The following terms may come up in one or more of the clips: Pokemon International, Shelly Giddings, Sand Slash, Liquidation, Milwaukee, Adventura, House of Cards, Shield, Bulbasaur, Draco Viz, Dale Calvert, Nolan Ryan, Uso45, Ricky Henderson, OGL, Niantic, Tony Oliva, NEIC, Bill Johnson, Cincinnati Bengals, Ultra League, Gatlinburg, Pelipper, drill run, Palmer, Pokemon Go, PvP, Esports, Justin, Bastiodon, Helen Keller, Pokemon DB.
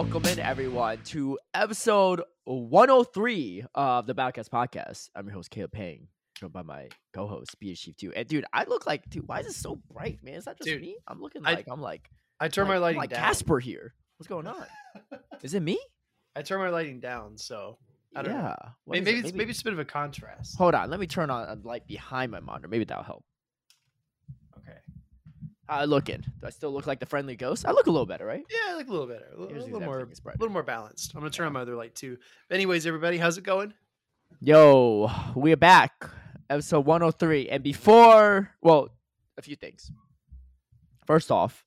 Welcome in, everyone, to episode 103 of the Battlecast Podcast. I'm your host, Caleb Peng, joined by my co-host, Speedy Chief2. And dude, I look like, dude, why is it so bright, man? Is that just me? I'm looking like I turn my lighting down. Casper here. What's going on? Is it me? I turn my lighting down, so I don't know. Maybe it's a bit of a contrast. Hold on, let me turn on a light behind my monitor. Maybe that'll help. Okay. Looking. Do I still look like the friendly ghost? I look a little better, right? Yeah, I look a little better. A little more balanced. I'm gonna turn on my other light too. But anyways, everybody, how's it going? Yo, we're back. Episode 103. And before, well, a few things. First off,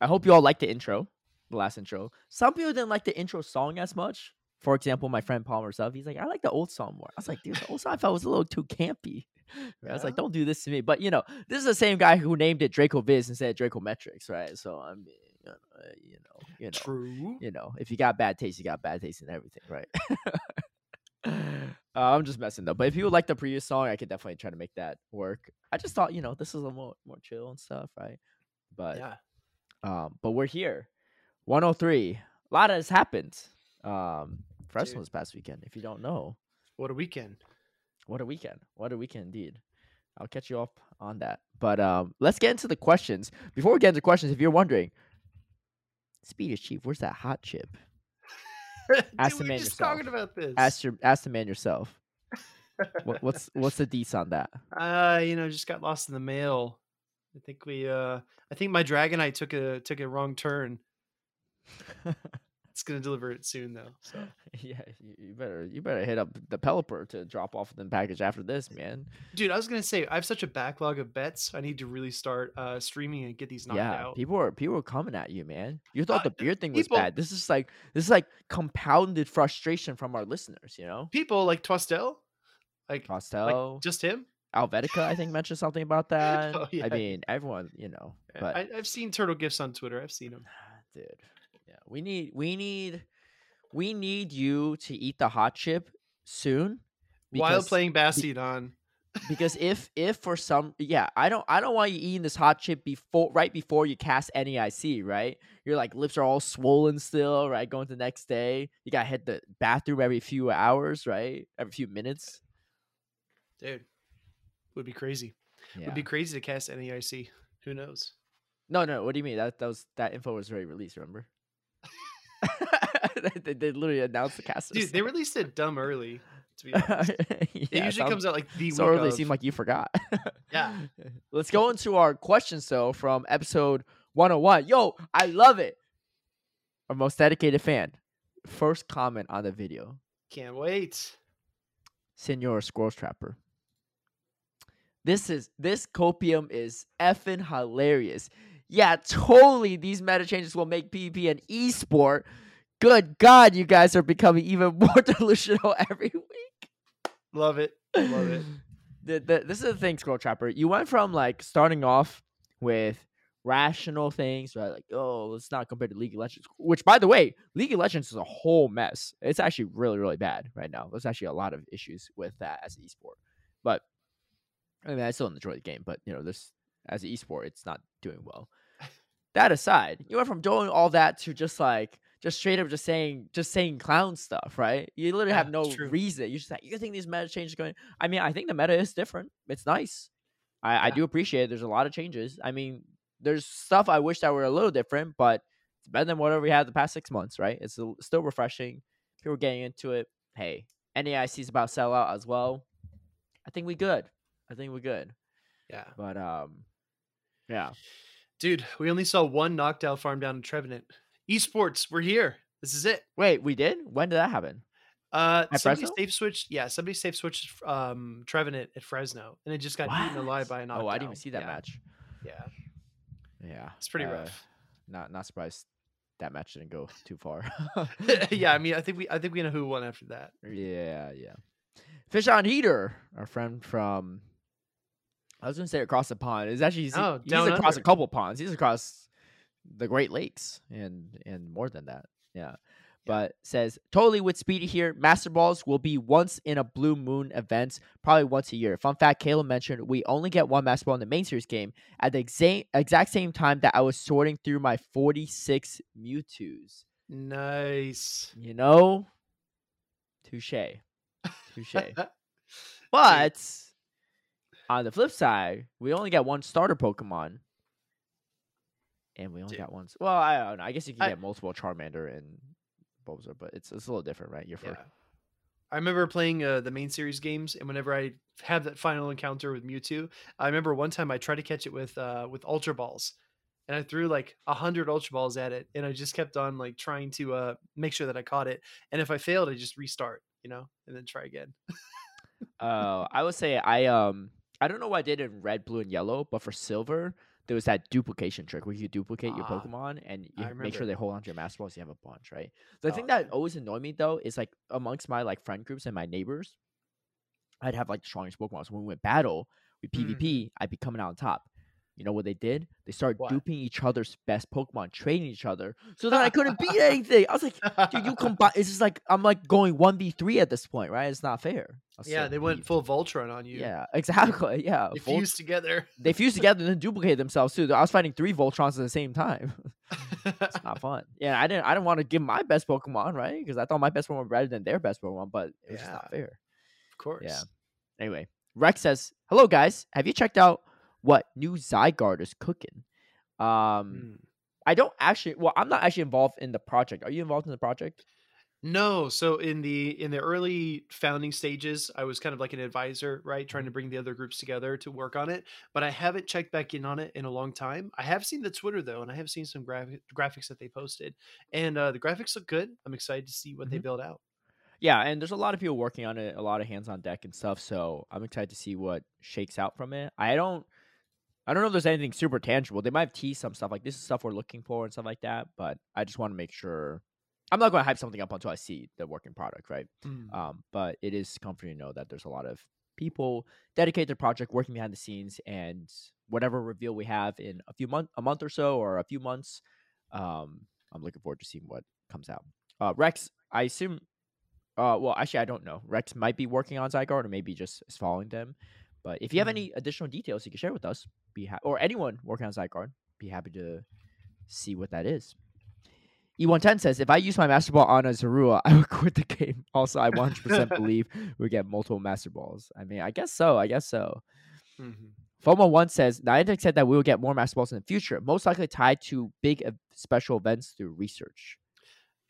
I hope you all liked the intro, the last intro. Some people didn't like the intro song as much. For example, my friend Palmer himself, he's like, I like the old song more. I was like, dude, the old song I felt was a little too campy. Yeah. I was like, don't do this to me. But, you know, this is the same guy who named it Draco Viz instead of Draco Metrics, right? So, I mean, you know. True. You know, if you got bad taste, you got bad taste in everything, right? I'm just messing up. But if you would like the previous song, I could definitely try to make that work. I just thought, you know, this is a little more chill and stuff, right? But, yeah. But we're here. 103. A lot has happened. Fresno this past weekend, if you don't know. What a weekend. What a weekend indeed. I'll catch you up on that. But let's get into the questions. Before we get into questions, if you're wondering, Speedy Chief, where's that hot chip? Ask the man yourself. Talking about this. Ask the man yourself. What's the deets on that? Just got lost in the mail. I think my Dragonite took a wrong turn. It's gonna deliver it soon though. So yeah, you better hit up the Pelipper to drop off the package after this, man. Dude, I was gonna say I have such a backlog of bets. I need to really start streaming and get these knocked out. People are coming at you, man. You thought the beard thing was bad. This is like compounded frustration from our listeners. You know, people like Twostel, like just him. Alvetica, I think, mentioned something about that. Oh, yeah. I mean, everyone, you know. Yeah, but I've seen turtle gifs on Twitter. I've seen them, dude. We need you to eat the hot chip soon while playing Bastiodon. Because if for some I don't want you eating this hot chip right before you cast NEIC, right? Your like lips are all swollen still, right? Going to the next day. You gotta hit the bathroom every few hours, right? Every few minutes. Dude. Would be crazy. Yeah. Would be crazy to cast NEIC. Who knows? No, what do you mean? That info was already released, remember? they literally announced the casters. Dude, they released it dumb early, to be honest. It usually comes out like the week. So early seemed like you forgot. Yeah. Let's go into our questions though from episode 101. Yo, I love it. Our most dedicated fan. First comment on the video. Can't wait. Senor Squirrel Trapper. This copium is effing hilarious. Yeah, totally. These meta changes will make PvP an esport. Good God, you guys are becoming even more delusional every week. Love it. This is the thing, Squirrel Trapper. You went from like starting off with rational things, right? Like, oh, let's not compare to League of Legends. Which, by the way, League of Legends is a whole mess. It's actually really, really bad right now. There's actually a lot of issues with that as an esport. But I mean, I still enjoy the game. But you know, this as an esport, it's not doing well. That aside, you went from doing all that to just straight up just saying clown stuff, right? You literally have no reason. You just like, you think these meta changes going? I mean, I think the meta is different. It's nice. I do appreciate it. There's a lot of changes. I mean, there's stuff I wish that were a little different, but it's better than whatever we had the past 6 months, right? It's still refreshing. People are getting into it. Hey, NAIC is about sellout as well. I think we're good. Yeah. But yeah. Dude, we only saw one Noctowl farm down in Trevenant. Esports, we're here. This is it. Wait, we did? When did that happen? Somebody safe switched Trevenant at Fresno, and it just got eaten alive by a Noctowl. Oh, I didn't even see that match. Yeah. Yeah. It's pretty rough. Not surprised that match didn't go too far. Yeah, I mean, I think we know who won after that. Yeah. Fish on Heater, our friend from across the pond. It's actually he's across a couple ponds. He's across the Great Lakes and more than that. Yeah. But says, totally with Speedy here. Master Balls will be once in a blue moon event, probably once a year. Fun fact, Caleb mentioned we only get one Master Ball in the main series game at the exact same time that I was sorting through my 46 Mewtwo's. Nice. You know, touche. But on the flip side, we only got one starter Pokemon. And we only got one. Well, I don't know. I guess you can get multiple Charmander and Bulbasaur, but it's a little different, right? You're first. Yeah. I remember playing the main series games, and whenever I had that final encounter with Mewtwo, I remember one time I tried to catch it with Ultra Balls, and I threw like 100 Ultra Balls at it, and I just kept on like trying to make sure that I caught it. And if I failed, I just restart, you know, and then try again. I would say I don't know what I did in Red, Blue, and Yellow, but for Silver, there was that duplication trick where you duplicate your Pokemon and you make sure they hold on to your Master Balls. So you have a bunch, right? The thing that always annoyed me though is like amongst my like friend groups and my neighbors, I'd have like the strongest Pokemon. So when we went battle with PvP, I'd be coming out on top. You know what they did? They started duping each other's best Pokemon, trading each other, so that I couldn't beat anything. I was like, dude, you combine. It's just like I'm like going 1v3 at this point, right? It's not fair. Yeah, they went full Voltron on you. Yeah, exactly. Yeah, they fused together. They fused together and then duplicated themselves too. I was fighting three Voltrons at the same time. It's not fun. Yeah, I didn't want to give my best Pokemon, right? Because I thought my best Pokemon was better than their best Pokemon, but it was just not fair. Of course. Yeah. Anyway, Rex says, "Hello guys, have you checked out what new Zygarde is cooking?" I don't actually. Well, I'm not actually involved in the project. Are you involved in the project? No. So in the early founding stages, I was kind of like an advisor, right, trying to bring the other groups together to work on it. But I haven't checked back in on it in a long time. I have seen the Twitter though, and I have seen some graphics that they posted, and the graphics look good. I'm excited to see what they build out. Yeah, and there's a lot of people working on it, a lot of hands on deck and stuff. So I'm excited to see what shakes out from it. I don't know if there's anything super tangible. They might have teased some stuff like this is stuff we're looking for and stuff like that, but I just want to make sure I'm not going to hype something up until I see the working product, right? But it is comforting to know that there's a lot of people dedicated to the project, working behind the scenes, and whatever reveal we have in a few months, I'm looking forward to seeing what comes out. Rex, I assume, well, actually, I don't know. Rex might be working on Zygarde or maybe just is following them. But if you have any additional details you can share with us, or anyone working on Zygarde, be happy to see what that is. E110 says, if I use my Master Ball on a Zorua, I would quit the game. Also, I 100% believe we get multiple Master Balls. I mean, I guess so. FOMO1 says, Niantic said that we will get more Master Balls in the future, most likely tied to big special events through research.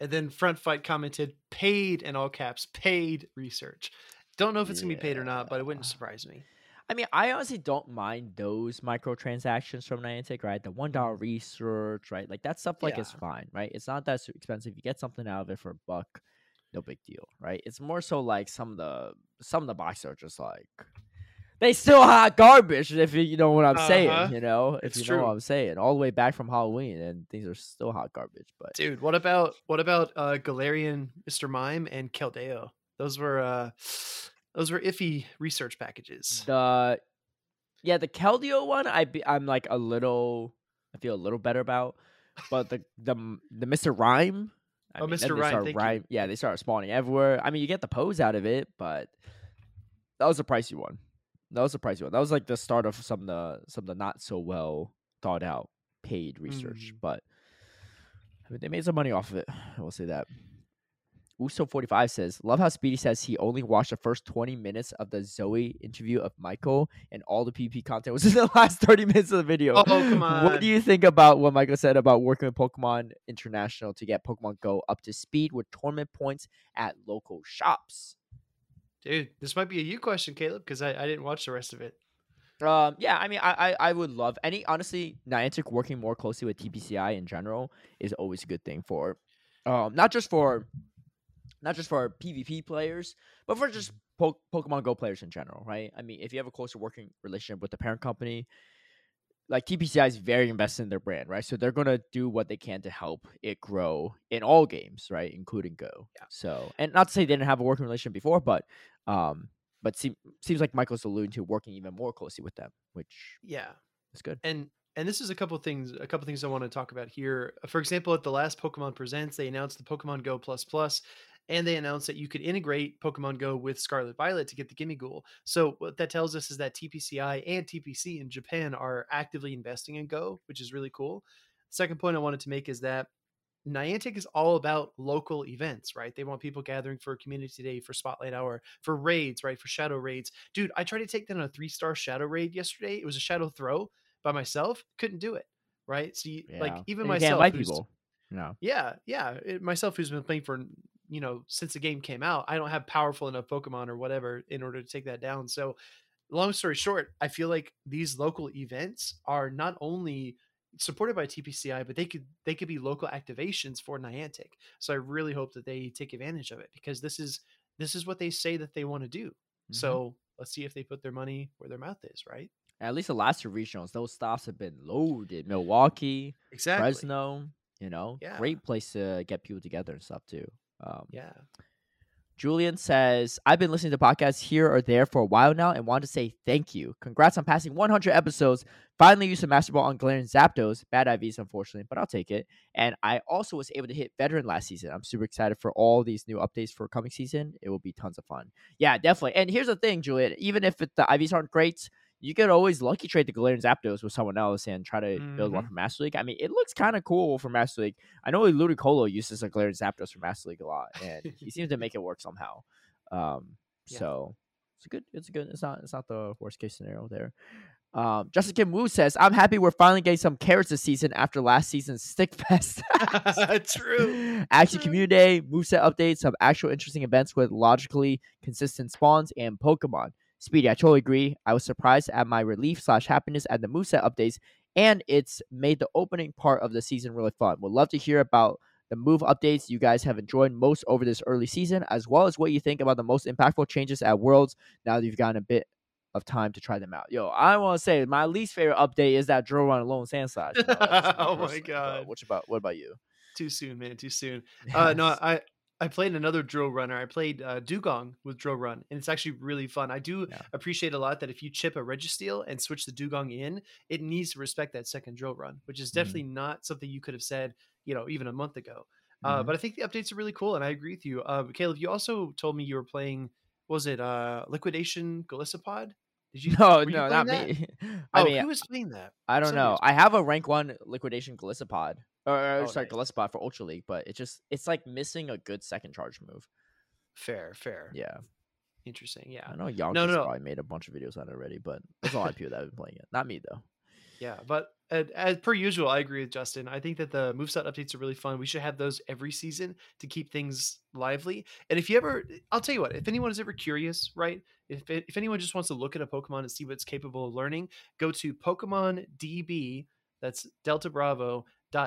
And then Front Fight commented, paid in all caps, paid research. Don't know if it's going to be paid or not, but it wouldn't surprise me. I mean, I honestly don't mind those microtransactions from Niantic, right? The $1 research, right? Like that stuff, like is fine, right? It's not that expensive. You get something out of it for $1, no big deal, right? It's more so like some of the boxes are just like they still hot garbage. If you know what I'm saying, you know, if it's you know true. What I'm saying, all the way back from Halloween, and things are still hot garbage. But dude, what about Galarian, Mister Mime, and Keldeo? Those were iffy research packages. The Keldeo one, I feel a little better about, but the Mister Mime, Mister Mime, yeah, they started spawning everywhere. I mean, you get the pose out of it, but that was a pricey one. That was like the start of some of the not so well thought out paid research, but I mean, they made some money off of it. I will say that. Uso45 says, love how Speedy says he only watched the first 20 minutes of the Zoe interview of Michael and all the PP content was in the last 30 minutes of the video. Oh, come on. What do you think about what Michael said about working with Pokemon International to get Pokemon Go up to speed with tournament points at local shops? Dude, this might be a you question, Caleb, because I didn't watch the rest of it. I mean, I would love any. Honestly, Niantic working more closely with TPCI in general is always a good thing for not just for PvP players, but for just Pokemon Go players in general, right? I mean, if you have a closer working relationship with the parent company, like TPCI is very invested in their brand, right? So they're going to do what they can to help it grow in all games, right? Including Go. Yeah. So, and not to say they didn't have a working relationship before, but seems like Michael's alluding to working even more closely with them, which is good. And this is a couple things I want to talk about here. For example, at the last Pokemon Presents, they announced the Pokemon Go Plus, and they announced that you could integrate Pokemon Go with Scarlet Violet to get the Gimme Ghoul. So what that tells us is that TPCI and TPC in Japan are actively investing in Go, which is really cool. Second point I wanted to make is that Niantic is all about local events, right? They want people gathering for Community Day, for Spotlight Hour, for raids, right? For shadow raids. Dude, I tried to take that on a 3-star shadow raid yesterday. It was a shadow throw by myself. Couldn't do it, right? So, you, like, even myself, myself who's been playing for, you know, since the game came out, I don't have powerful enough Pokemon or whatever in order to take that down. So long story short, I feel like these local events are not only supported by TPCI, but they could be local activations for Niantic. So I really hope that they take advantage of it, because this is what they say that they want to do. Mm-hmm. So let's see if they put their money where their mouth is, right? At least the last two regionals, those stops have been loaded. Milwaukee, exactly. Fresno, you know, great place to get people together and stuff too. Julian says, I've been listening to podcasts here or there for a while now and want to say thank you. Congrats on passing 100 episodes. Finally used a Master Ball on Galarian Zapdos. Bad IVs, unfortunately, but I'll take it. And I also was able to hit Veteran last season. I'm super excited for all these new updates for coming season. It will be tons of fun. Yeah, definitely. And here's the thing, Julian. Even if the IVs aren't great, you could always lucky trade the Galarian Zapdos with someone else and try to build one for Master League. I mean, it looks kind of cool for Master League. I know Ludicolo uses a Galarian Zapdos for Master League a lot, and he seems to make it work somehow. So it's not the worst case scenario there. Justin Kim Wu says, I'm happy we're finally getting some carrots this season after last season's Stick Fest. True. Action Community Day, moveset updates, some actual interesting events with logically consistent spawns and Pokemon. Speedy, I totally agree. I was surprised at my relief/happiness at the moveset updates, and it's made the opening part of the season really fun. Would love to hear about the move updates you guys have enjoyed most over this early season, as well as what you think about the most impactful changes at Worlds now that you've gotten a bit of time to try them out. Yo, I want to say my least favorite update is that drill run alone Sand Slash. Oh my god! What about you? Too soon, man. Too soon. Yes. No, I played another drill runner. I played Dugong with drill run, and it's actually really fun. I do appreciate a lot that if you chip a Registeel and switch the Dugong in, it needs to respect that second drill run, which is definitely not something you could have said, you know, even a month ago. But I think the updates are really cool, and I agree with you. Caleb, you also told me you were playing, was it Liquidation Galissapod? Did you? No, not that? Me. I mean, who was playing that? I don't know. I have a rank 1 Liquidation Galissapod. Galissapod for Ultra League, but it's like missing a good second charge move. Fair. Yeah. Interesting. Yeah. I know Yonkers probably made a bunch of videos on it already, but there's a lot of people that have been playing it. Not me though. Yeah, but as per usual, I agree with Justin. I think that the moveset updates are really fun. We should have those every season to keep things lively. And if you ever, I'll tell you what, if anyone is ever curious, right? If anyone just wants to look at a Pokemon and see what it's capable of learning, go to Pokemon DB, that's Delta Bravo,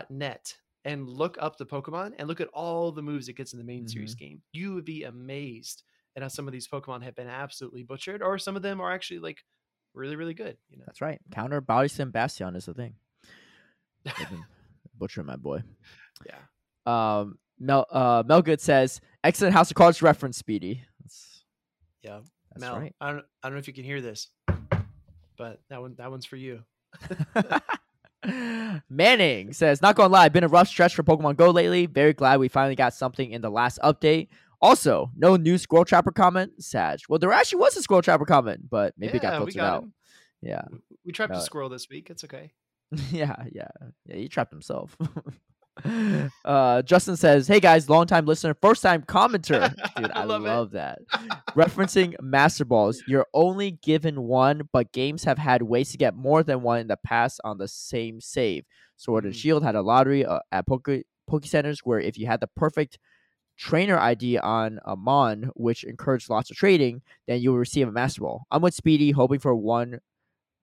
.net, and look up the Pokemon and look at all the moves it gets in the main series game. You would be amazed at how some of these Pokemon have been absolutely butchered, or some of them are actually like really, really good. You know, that's right. Counter Body Slam Bastion is the thing. Butchering my boy. Yeah. Melgood says, "Excellent House of Cards reference, Speedy." That's Mel. Right. I don't know if you can hear this, but that one's for you. Manning says, not gonna lie, been a rough stretch for Pokemon Go lately. Very glad we finally got something in the last update. Also, no new Squirrel Trapper comment. Sag. Well, there actually was a Squirrel Trapper comment, but maybe it got filtered out. Yeah, we trapped a squirrel this week. It's okay. Yeah. He trapped himself. Justin says, "Hey guys, long time listener, first time commenter." Dude, I love that. Referencing Master Balls, you're only given one, but games have had ways to get more than one in the past on the same save. Sword and Shield had a lottery at Poke Centers where if you had the perfect trainer ID on a Mon, which encouraged lots of trading, then you will receive a Master Ball. I'm with Speedy, hoping for one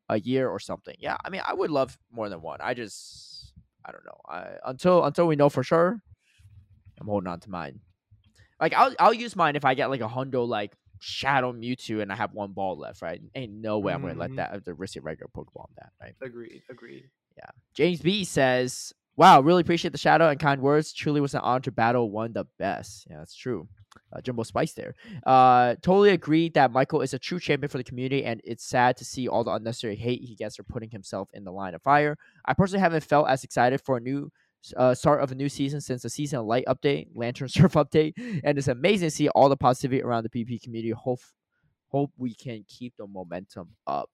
a year or something. Yeah, I mean, I would love more than one. I don't know. Until we know for sure, I'm holding on to mine. Like I'll use mine if I get like a hundo like Shadow Mewtwo and I have one ball left, right? Ain't no way I'm gonna let that have to risk a regular Pokeball on that, right? Agreed. Yeah. James B says, "Wow, really appreciate the shadow and kind words. Truly was an honor to battle one the best." Yeah, that's true. Jumbo Spice there. Totally agree that Michael is a true champion for the community, and it's sad to see all the unnecessary hate he gets for putting himself in the line of fire. I personally haven't felt as excited for a new start of a new season since the Season of Light update, Lantern Surf update, and it's amazing to see all the positivity around the PP community. Hope we can keep the momentum up.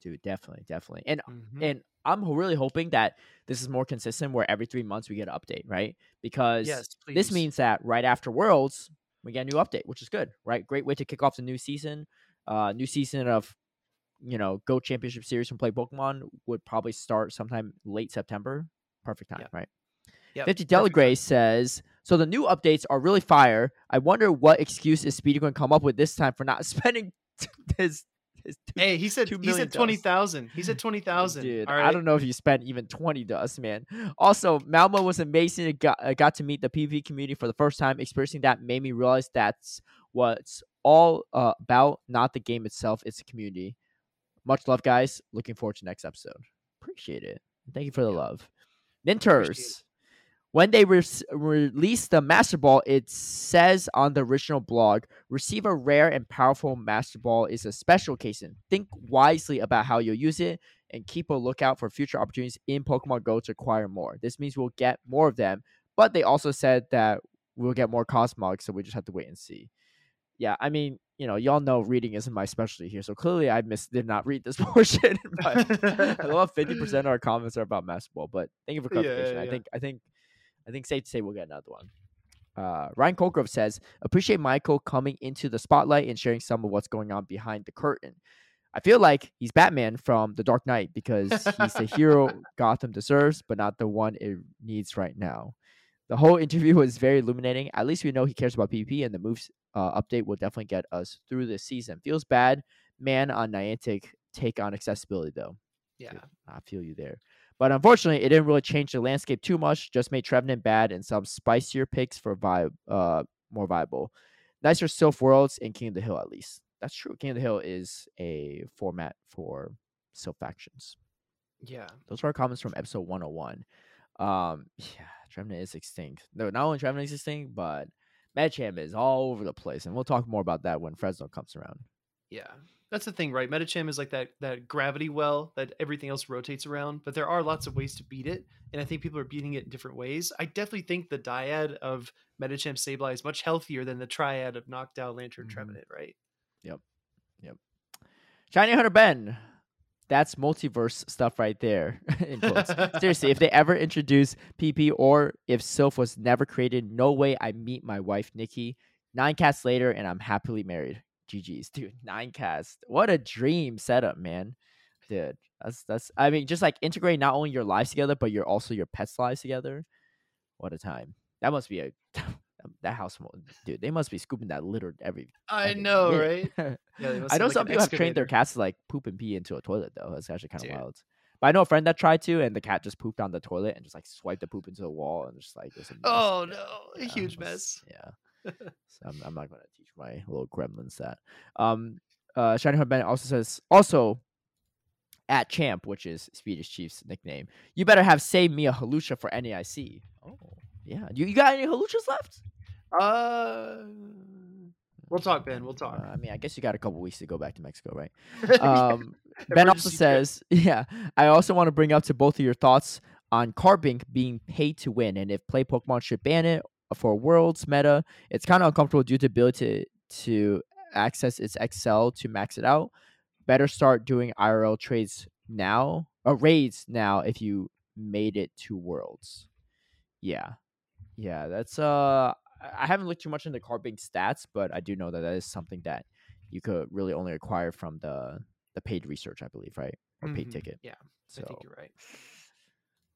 Dude, definitely. And I'm really hoping that this is more consistent, where every 3 months we get an update, right? Because this means that right after Worlds, we get a new update, which is good, right? Great way to kick off the new season of, you know, Go Championship Series and Play Pokemon would probably start sometime late September. Perfect time, right? 50 Delagrace says, so the new updates are really fire. I wonder what excuse is Speedy going to come up with this time for not spending his Hey, he said 20,000. He said 20,000. Dude, right. I don't know if you spent even 20 dust, man. Also, Malmo was amazing. I got to meet the PvP community for the first time. Experiencing that made me realize that's what it's all about, not the game itself. It's the community. Much love, guys. Looking forward to next episode. Appreciate it. Thank you for the love. Ninters. When they release the Master Ball, it says on the original blog, receive a rare and powerful Master Ball is a special occasion. Think wisely about how you'll use it and keep a lookout for future opportunities in Pokemon Go to acquire more. This means we'll get more of them, but they also said that we'll get more Cosmogs, so we just have to wait and see. Yeah, I mean, you know, y'all know reading isn't my specialty here, so clearly I did not read this portion. But I love 50% of our comments are about Master Ball, but thank you for clarification. I think safe to say we'll get another one. Ryan Colgrove says, appreciate Michael coming into the spotlight and sharing some of what's going on behind the curtain. I feel like he's Batman from The Dark Knight because he's the hero Gotham deserves, but not the one it needs right now. The whole interview was very illuminating. At least we know he cares about PvP, and the moves update will definitely get us through this season. Feels bad, man, on Niantic take on accessibility, though. Yeah. Dude, I feel you there. But unfortunately, it didn't really change the landscape too much. Just made Trevenant bad and some spicier picks for more viable. Nicer Sylph Worlds and King of the Hill, at least. That's true. King of the Hill is a format for Sylph factions. Yeah. Those are our comments from episode 101. Trevenant is extinct. No, not only Trevenant is extinct, but Medicham is all over the place. And we'll talk more about that when Fresno comes around. Yeah. That's the thing, right? Medicham is like that gravity well that everything else rotates around, but there are lots of ways to beat it, and I think people are beating it in different ways. I definitely think the dyad of Medicham Sableye is much healthier than the triad of Noctowl, Lantern, Trevenant, right? Yep. Shiny Hunter Ben. That's multiverse stuff right there. In quotes. Seriously, if they ever introduce PP or if Sylph was never created, no way I meet my wife, Nikki. 9 cats later, and I'm happily married. GG's, dude. 9 cast. What a dream setup, man. Dude, that's I mean, just like integrate not only your lives together, but you're also your pets' lives together. What a time. That must be that household, dude. They must be scooping that litter every know, minute. Right? I know some people have trained their cats to like poop and pee into a toilet, though. That's actually kind of wild. But I know a friend that tried to, and the cat just pooped on the toilet and just like swiped the poop into the wall, and just like it was a mess. Oh no, a huge mess. Yeah. So I'm not going to teach my little gremlins that. Shiny Hunt Bennett also says, also at Champ, which is Speedy Chief's nickname, you better have saved me a Hawlucha for NEIC. Oh, yeah. You got any Hawluchas left? We'll talk, Ben. We'll talk. I mean, I guess you got a couple weeks to go back to Mexico, right? Ben also says, I also want to bring up to both of your thoughts on Carbink being paid to win, and if Play Pokemon should ban it for Worlds meta. It's kind of uncomfortable due to ability to access its XL to max it out. Better start doing IRL trades now, or raids now, if you made it to Worlds. Yeah, that's I haven't looked too much into Carbink stats, but I do know that is something that you could really only acquire from the paid research, I believe, right? Or paid ticket. Yeah, so I think you're right.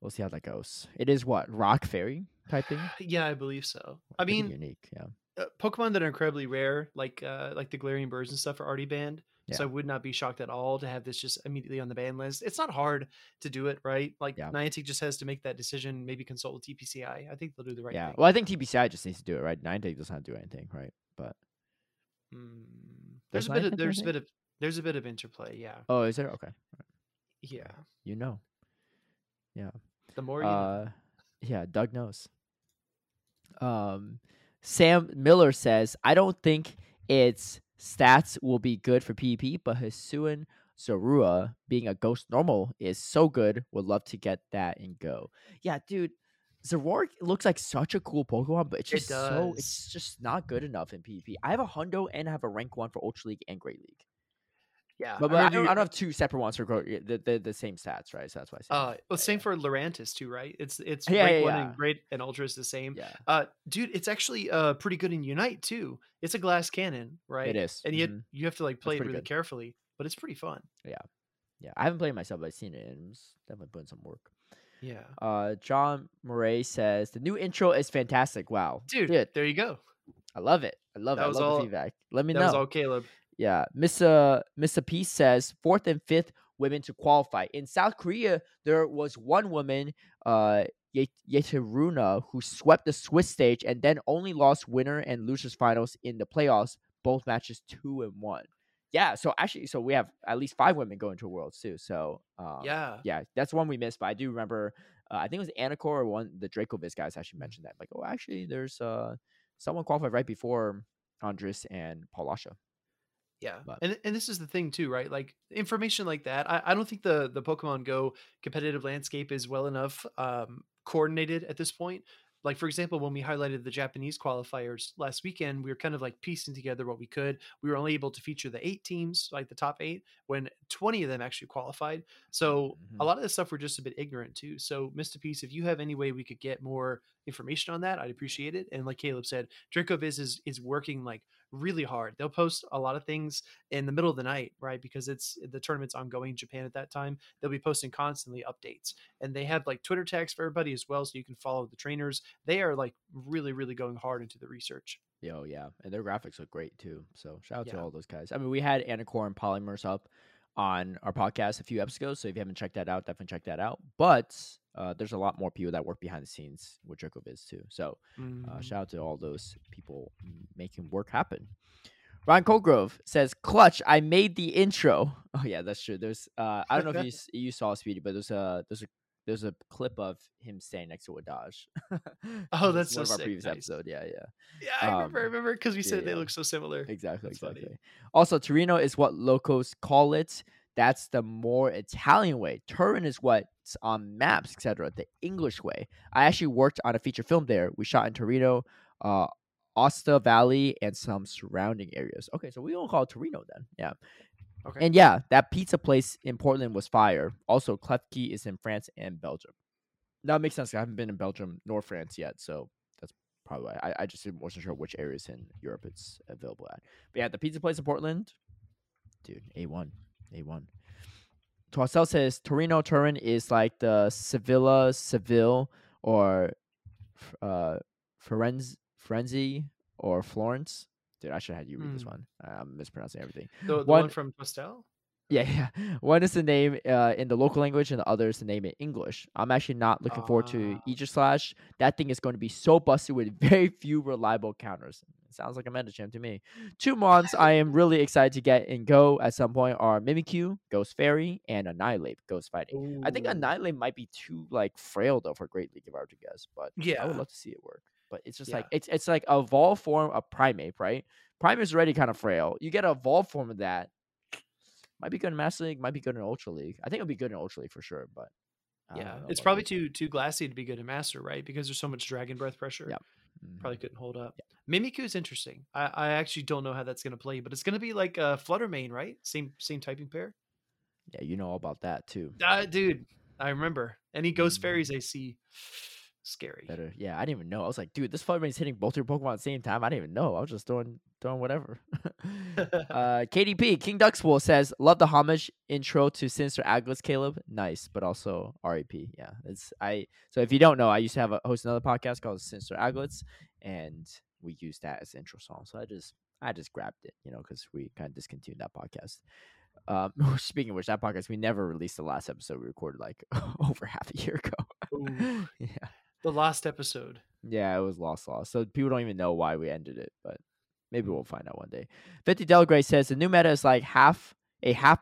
We'll see how that goes. It is what? Rock Fairy type thing? Yeah, I believe so. I mean, unique, yeah. Pokemon that are incredibly rare, like the Galarian birds and stuff, are already banned. Yeah. So I would not be shocked at all to have this just immediately on the ban list. It's not hard to do it, right? Niantic just has to make that decision, maybe consult with TPCI. I think they'll do the right thing. Yeah, well, I think TPCI just needs to do it, right? Niantic does not do anything, right? But there's a bit of interplay, yeah. Oh, is there? Okay. Yeah. You know. Yeah. The more you know. Yeah, Doug knows. Sam Miller says, I don't think its stats will be good for PvP, but Hisuian Zorua being a ghost normal is so good. Would love to get that in Go. Yeah, dude. Zorua looks like such a cool Pokemon, but it's just not good enough in PvP. I have a Hundo and I have a rank 1 for Ultra League and Great League. Yeah, but I don't have two separate ones for the same stats, right? So that's why. Same for Lurantis too, right? It's grade one and grade and Ultra is the same. Yeah. Dude, it's actually pretty good in Unite too. It's a glass cannon, right? It is, and yet you have to like play it really carefully, but it's pretty fun. Yeah. I haven't played it myself, but I've seen it and it's definitely putting some work. Yeah. John Murray says the new intro is fantastic. Wow, dude, there you go. I love it. I love the feedback. Let me know. That was all Caleb. Yeah, Missa P says 4th and 5th women to qualify. In South Korea, there was one woman, Yeteruna, who swept the Swiss stage and then only lost winner and losers finals in the playoffs, both matches 2-1. Yeah, so we have at least 5 women going to Worlds too. So that's one we missed, but I do remember. I think it was Anacor or one the Draco Viz guys actually mentioned that. Like, oh, actually, there's someone qualified right before Andres and Paulasha. Yeah. But. And this is the thing too, right? Like information like that. I don't think the Pokemon Go competitive landscape is well enough coordinated at this point. Like, for example, when we highlighted the Japanese qualifiers last weekend, we were kind of like piecing together what we could. We were only able to feature the 8 teams, like the top 8, when 20 of them actually qualified. So a lot of this stuff we're just a bit ignorant to. So Mr. Peace, if you have any way we could get more information on that, I'd appreciate it. And like Caleb said, Draco Viz is working like really hard. They'll post a lot of things in the middle of the night, right? Because it's the tournament's ongoing in Japan at that time. They'll be posting constantly updates, and they have like Twitter tags for everybody as well, so you can follow the trainers. They are like really, really going hard into the research. Yo, yeah, and their graphics look great too. So shout out to all those guys. I mean, we had Anacor and Polymers up on our podcast a few episodes ago, so if you haven't checked that out, definitely check that out. But there's a lot more people that work behind the scenes with Draco Viz too. So shout out to all those people making work happen. Ron Colgrove says, clutch, I made the intro. Oh yeah, that's true. There's, I don't know if you saw Speedy, but there's a clip of him standing next to Wadaj. Oh, that's so sick. One of our previous episode. Yeah. Yeah, I remember because we said they look so similar. Exactly. Funny. Also, Torino is what locals call it. That's the more Italian way. Turin is what's on maps, etc. The English way. I actually worked on a feature film there. We shot in Torino, Aosta Valley, and some surrounding areas. Okay, so we don't call it Torino then. Yeah. Okay. And yeah, that pizza place in Portland was fire. Also, Klefki is in France and Belgium. That makes sense. I haven't been in Belgium nor France yet, so that's probably why. I just wasn't sure which areas in Europe it's available at. But yeah, the pizza place in Portland, dude, A1. Twostel says Torino Turin is like the Seville or Firenze or Florence. Dude, I should have had you read this one. I'm mispronouncing everything. The one from Twostel? Yeah. One is the name in the local language and the other is the name in English. I'm actually not looking forward to Aegis Slash. That thing is going to be so busted with very few reliable counters. It sounds like a meta champ to me. 2 months I am really excited to get in Go at some point are Mimikyu, Ghost Fairy, and Annihilate, Ghost Fighting. Ooh. I think Annihilate might be too like frail though for Great League if I were to guess, but I would love to see it work. But it's just like it's like a evolved form of Primeape, right? Primeape's already kind of frail. You get an evolved form of that. Might be good in Master League, might be good in Ultra League. I think it'll be good in Ultra League for sure, but it's probably too glassy to be good in Master, right? Because there's so much Dragon Breath pressure. Yeah. Probably couldn't hold up. Yeah. Mimikyu is interesting. I actually don't know how that's gonna play, but it's gonna be like a Fluttermane, right? Same typing pair. Yeah, you know all about that too. Dude, I remember. Any Ghost Fairies I see. Scary. Better. Yeah, I didn't even know. I was like, dude, this Fluttermane's hitting both your Pokemon at the same time. I didn't even know. I was just doing whatever. KDP, King Duxpool says, love the homage intro to Sinister Aglets, Caleb. Nice, but also RAP. Yeah. So if you don't know, I used to host another podcast called Sinister Aglets, and we used that as the intro song. So I just grabbed it, because we kind of discontinued that podcast. Speaking of which, that podcast, we never released the last episode we recorded like over half a year ago. Yeah. The last episode. Yeah, it was lost. So people don't even know why we ended it, but maybe we'll find out one day. 50 Delgray says the new meta is like half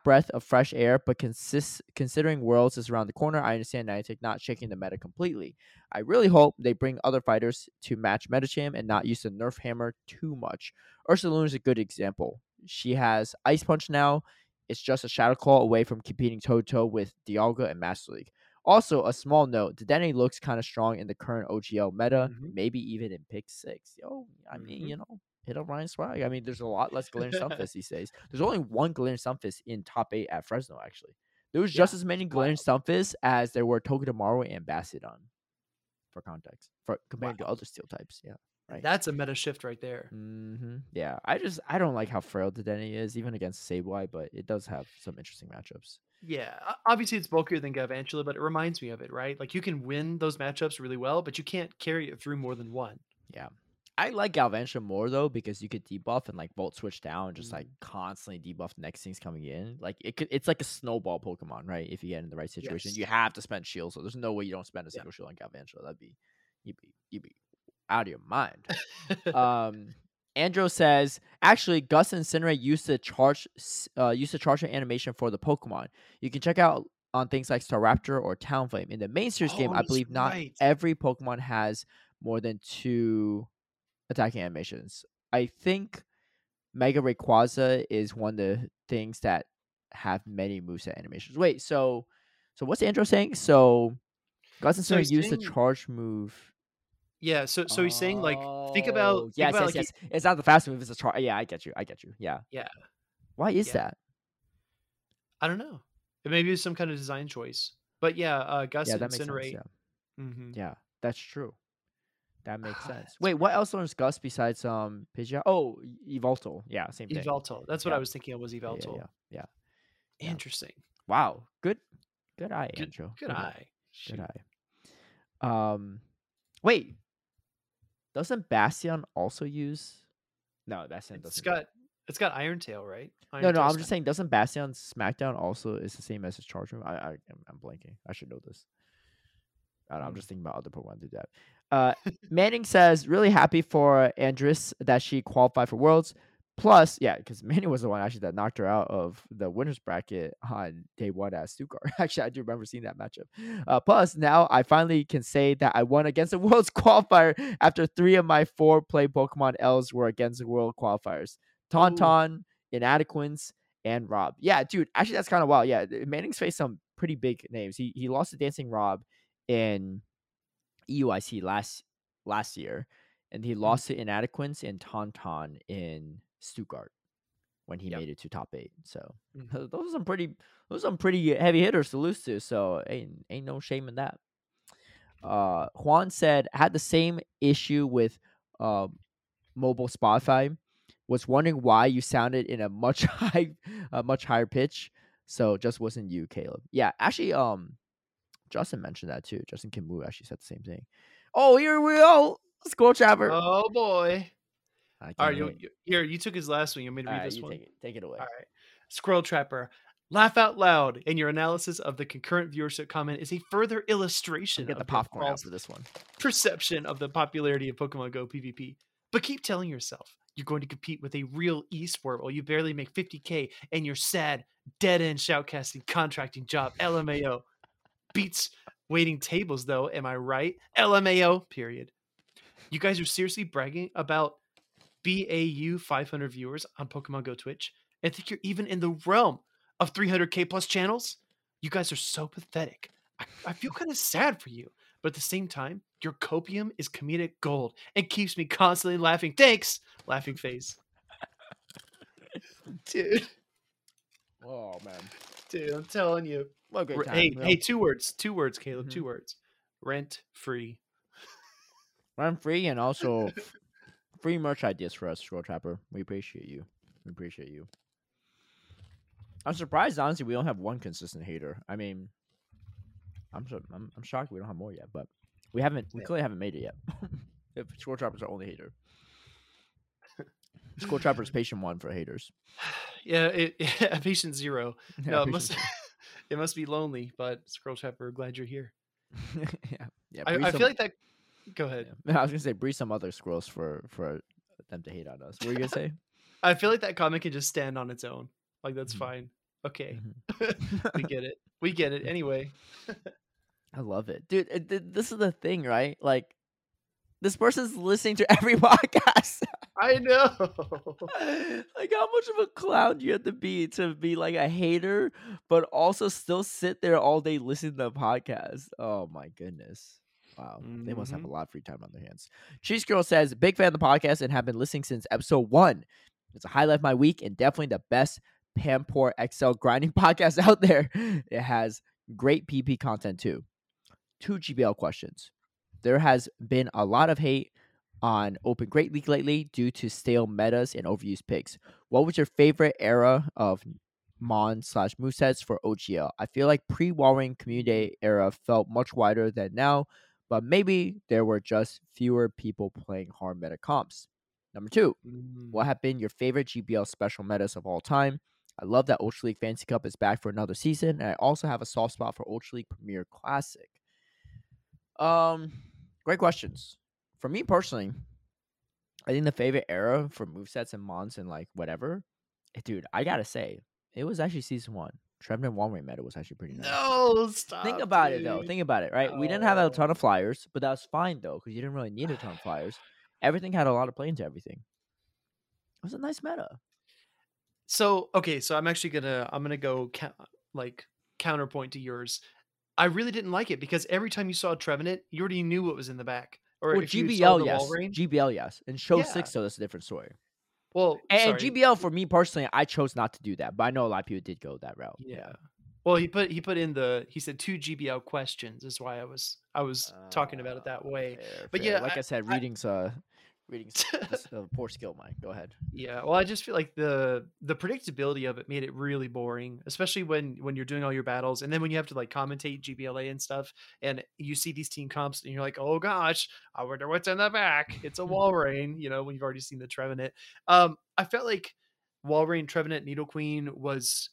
breath of fresh air, but considering Worlds is around the corner, I understand Niantic not shaking the meta completely. I really hope they bring other fighters to match Medicham and not use the Nerf hammer too much. Ursula is a good example. She has Ice Punch now. It's just a Shadow Claw away from competing toe-to-toe with Dialga and Master League. Also, a small note, Dedenne looks kind of strong in the current OGL meta, maybe even in Pick 6. I mean, hit up Ryan Swag. I mean, there's a lot less Galarian Stunfists these days. There's only one Galarian Stunfist in top 8 at Fresno, actually. There was just as many Galarian Stunfists as there were Togedemaru and Bastiodon, for context, for compared to other Steel types. Yeah, right. That's a meta shift right there. Mm-hmm. Yeah, I don't like how frail Dedenne is, even against Sableye, but it does have some interesting matchups. Yeah, obviously it's bulkier than Galvantula, but it reminds me of it, right? Like, you can win those matchups really well, but you can't carry it through more than one. Yeah. I like Galvantula more, though, because you could debuff and, like, Volt Switch down and just, like, constantly debuff the next things coming in. Like, it's like a snowball Pokemon, right? If you get in the right situation. Yes. You have to spend shield, so there's no way you don't spend a single shield on Galvantula. You'd be out of your mind. Andro says, actually, Gus and Incineray used to charge an animation for the Pokemon. You can check out on things like Staraptor or Talonflame. In the main series game, I believe not every Pokemon has more than 2 attacking animations. I think Mega Rayquaza is one of the things that have many moveset animations. Wait, so what's Andro saying? So Gus and Incineray used the charge move. Yeah, so he's saying, like, think about it's not the fast move, it's a charge. Yeah, I get you. Yeah. Why is that? I don't know. It may be some kind of design choice. But yeah, Gus and Incineray. Yeah. Mm-hmm. Yeah, that's true. That makes sense. Wait, what else learns Gus besides Pidgeot? Oh, Yveltal. Yeah, same thing. Yveltal. That's what I was thinking of, was Yveltal. Yeah. Interesting. Wow. Good eye, Andrew. Good eye. Wait. Doesn't Bastiodon also use? No, Bastiodon doesn't. It's got Iron Tail, right? I'm just saying. Doesn't Bastiodon's Smackdown also is the same as his Charge Move? I'm blanking. I should know this. I don't know, I'm just thinking about other Pokemon do that. Manning says, really happy for Andress that she qualified for Worlds. Plus, because Manning was the one actually that knocked her out of the winner's bracket on day one at Stuttgart. Actually, I do remember seeing that matchup. Plus, now I finally can say that I won against the World's qualifier after 3 of my 4 play Pokemon L's were against the World qualifiers. Tauntaun, Inadequance, and Rob. Yeah, dude, actually, that's kind of wild. Yeah, Manning's faced some pretty big names. He lost to Dancing Rob in EUIC last year, and he lost to Inadequance and Tauntaun in Stuttgart when he made it to top 8. So those are some pretty heavy hitters to lose to. So ain't no shame in that. Juan said, I had the same issue with mobile Spotify. Was wondering why you sounded in a much higher pitch. So just wasn't you, Caleb. Yeah, actually, Justin mentioned that too. Justin Kimwu actually said the same thing. Oh, here we go, Squirrel Trapper. Oh boy. All right, you took his last one. You want me to read this one? Take it away. All right. Squirrel Trapper, laugh out loud, and your analysis of the concurrent viewership comment is a further illustration of the popcorn out for this one. Perception of the popularity of Pokemon Go PvP. But keep telling yourself you're going to compete with a real esport while you barely make 50K and your sad, dead-end shoutcasting contracting job, LMAO. Beats waiting tables, though, am I right? LMAO, period. You guys are seriously bragging about BAU 500 viewers on Pokemon Go Twitch and think you're even in the realm of 300K plus channels? You guys are so pathetic. I feel kind of sad for you, but at the same time, your copium is comedic gold and keeps me constantly laughing. Thanks, laughing face. Dude. Oh, man. Dude, I'm telling you. Well, great time. Hey, 2 words, Caleb, 2 words. Rent free. Rent free and also... free merch ideas for us, Squirrel Trapper. We appreciate you. I'm surprised, honestly, we don't have one consistent hater. I mean, I'm shocked we don't have more yet, but we clearly haven't made it yet. If Squirrel Trapper's our only hater. Squirrel Trapper's patient 1 for haters. Yeah, patient 0. Yeah, no, it must be lonely, but Squirrel Trapper, glad you're here. yeah. I feel like that. Go ahead. Yeah. I was gonna say, breed some other squirrels for them to hate on us. What were you gonna say? I feel like that comment can just stand on its own. Like, that's fine. Okay, we get it. Anyway, I love it, dude. This is the thing, right? Like, this person's listening to every podcast. I know. Like, how much of a clown do you have to be like a hater, but also still sit there all day listening to the podcast? Oh my goodness. Wow. They must have a lot of free time on their hands. Cheese Girl says, big fan of the podcast and have been listening since episode 1. It's a highlight of my week and definitely the best Pampor XL grinding podcast out there. It has great PP content too. 2 GBL questions. There has been a lot of hate on Open Great League lately due to stale metas and overused picks. What was your favorite era of Mon/Movesets for OGL? I feel like pre-Walring Community Day era felt much wider than now, but maybe there were just fewer people playing hard meta comps. Number 2, what have been your favorite GBL special metas of all time? I love that Ultra League Fantasy Cup is back for another season, and I also have a soft spot for Ultra League Premier Classic. Great questions. For me personally, I think the favorite era for movesets and mons and like whatever, dude, I gotta say, it was actually season 1. Trevenant Walring meta was actually pretty nice. No, stop. Think about it though. Think about it, right? Oh. We didn't have a ton of flyers, but that was fine though, because you didn't really need a ton of flyers. Everything had a lot of play into everything. It was a nice meta. So okay, so I'm actually gonna go counterpoint to yours. I really didn't like it because every time you saw a Trevenant, you already knew what was in the back. Or GBL, yes. GBL, yes. And Show 6, though, that's a different story. Well, and GBL, for me personally, I chose not to do that. But I know a lot of people did go that route. Yeah. Well, he put in he said 2 GBL questions. That's why I was talking about it that way. Fair, but fair. Yeah, like I said, reading's a poor skill of mine. Go ahead. Yeah. Well, I just feel like the predictability of it made it really boring, especially when you're doing all your battles. And then when you have to like commentate GBLA and stuff and you see these team comps and you're like, oh gosh, I wonder what's in the back. It's a Walrein, you know, when you've already seen the Trevenant. I felt like Walrein, Trevenant, Nidoqueen was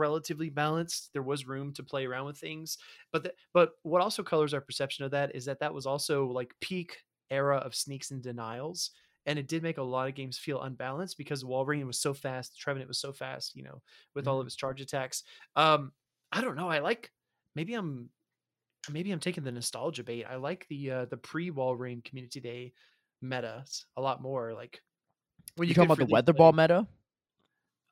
relatively balanced. There was room to play around with things. But what also colors our perception of that is that was also like peak era of sneaks and denials, and it did make a lot of games feel unbalanced because Walrein was so fast, Trevenant was so fast, you know, with all of his charge attacks. I don't know, I like, maybe I'm taking the nostalgia bait. I like the pre-Walrein Community Day meta a lot more. Like when you talking about the weather ball meta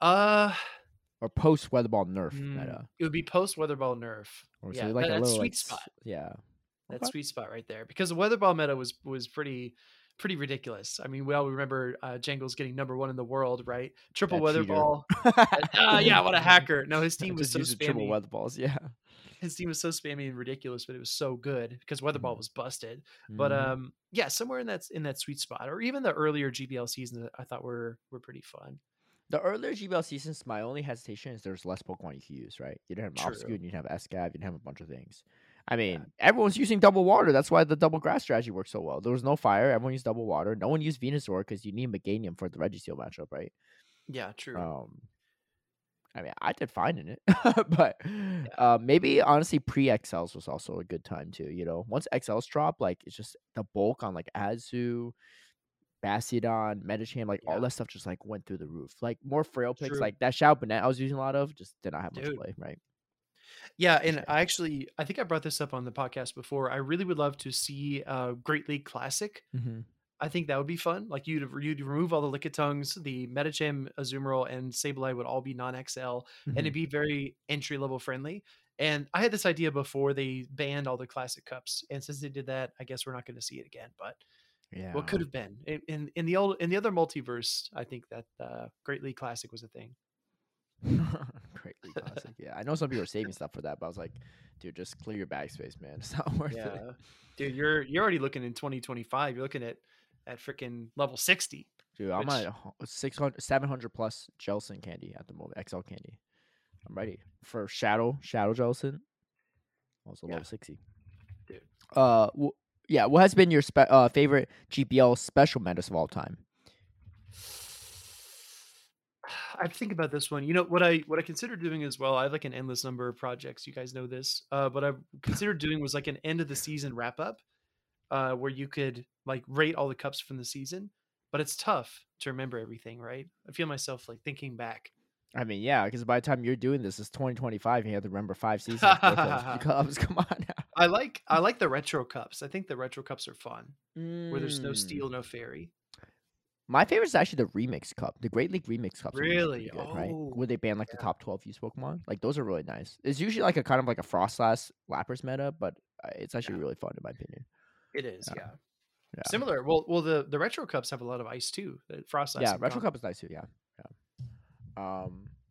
or post weather ball nerf meta, it would be post weather ball nerf, or so yeah, like that, a little sweet like, spot. Yeah, that sweet spot right there, because the weather ball meta was pretty ridiculous. I mean, we all remember Jangles getting number 1 in the world, right? Triple that weather cheater. Ball. Yeah, what a hacker! No, his team was so spammy. Triple weather balls, yeah. His team was so spammy and ridiculous, but it was so good because weather ball was busted. But yeah, somewhere in that sweet spot, or even the earlier GBL seasons, I thought were pretty fun. The earlier GBL seasons, my only hesitation is there's less Pokemon you could use, right? You didn't have Obscue, you didn't have Escav, you didn't have a bunch of things. I mean, everyone's using double water. That's why the double grass strategy worked so well. There was no fire. Everyone used double water. No one used Venusaur because you need Meganium for the Registeel matchup, right? Yeah, true. I mean, I did fine in it. But maybe, honestly, pre-XLs was also a good time, too. You know, once XLs drop, like, it's just the bulk on, like, Azu, Bastiodon, Medicham, like, all that stuff just, like, went through the roof. Like, more frail picks, like, that Shout Banette I was using a lot of just did not have much play, right? Yeah, and I think I brought this up on the podcast before. I really would love to see Great League Classic. I think that would be fun. Like you'd remove all the Lickitungs, the Medicham, Azumarill, and Sableye would all be non-XL, and it'd be very entry-level friendly. And I had this idea before they banned all the Classic Cups, and since they did that, I guess we're not going to see it again. But yeah, what could have been in the other multiverse? I think that Great League Classic was a thing. Greatly classic. Yeah, I know some people are saving stuff for that, but I was like, dude, just clear your backspace, man. It's not worth it. Dude, you're already looking in 2025. You're looking at freaking level 60. Dude, I'm at 700 plus Jellicent candy at the moment. XL candy. I'm ready for Shadow Jellicent. Also level 60. Dude. Yeah. What has been your favorite GBL special metas of all time? I think about this one. You know what I considered doing as well. I have like an endless number of projects. You guys know this. But I considered doing was like an end of the season wrap up, where you could like rate all the cups from the season. But it's tough to remember everything, right? I feel myself like thinking back. I mean, yeah, because by the time you're doing this, it's 2025. And you have to remember 5 seasons worth of cups. Come on now. I like the retro cups. I think the retro cups are fun, where there's no steel, no fairy. My favorite is actually the Remix Cup, the Great League Remix Cup. Really? Good, right? Where they ban like the top 12 used Pokemon. Like those are really nice. It's usually like a kind of like a Frostlass Lapras meta, but It's actually really fun in my opinion. It is, yeah. Similar. Well, the retro cups have a lot of ice too. The frost ice. Yeah, retro cup is nice too. Yeah.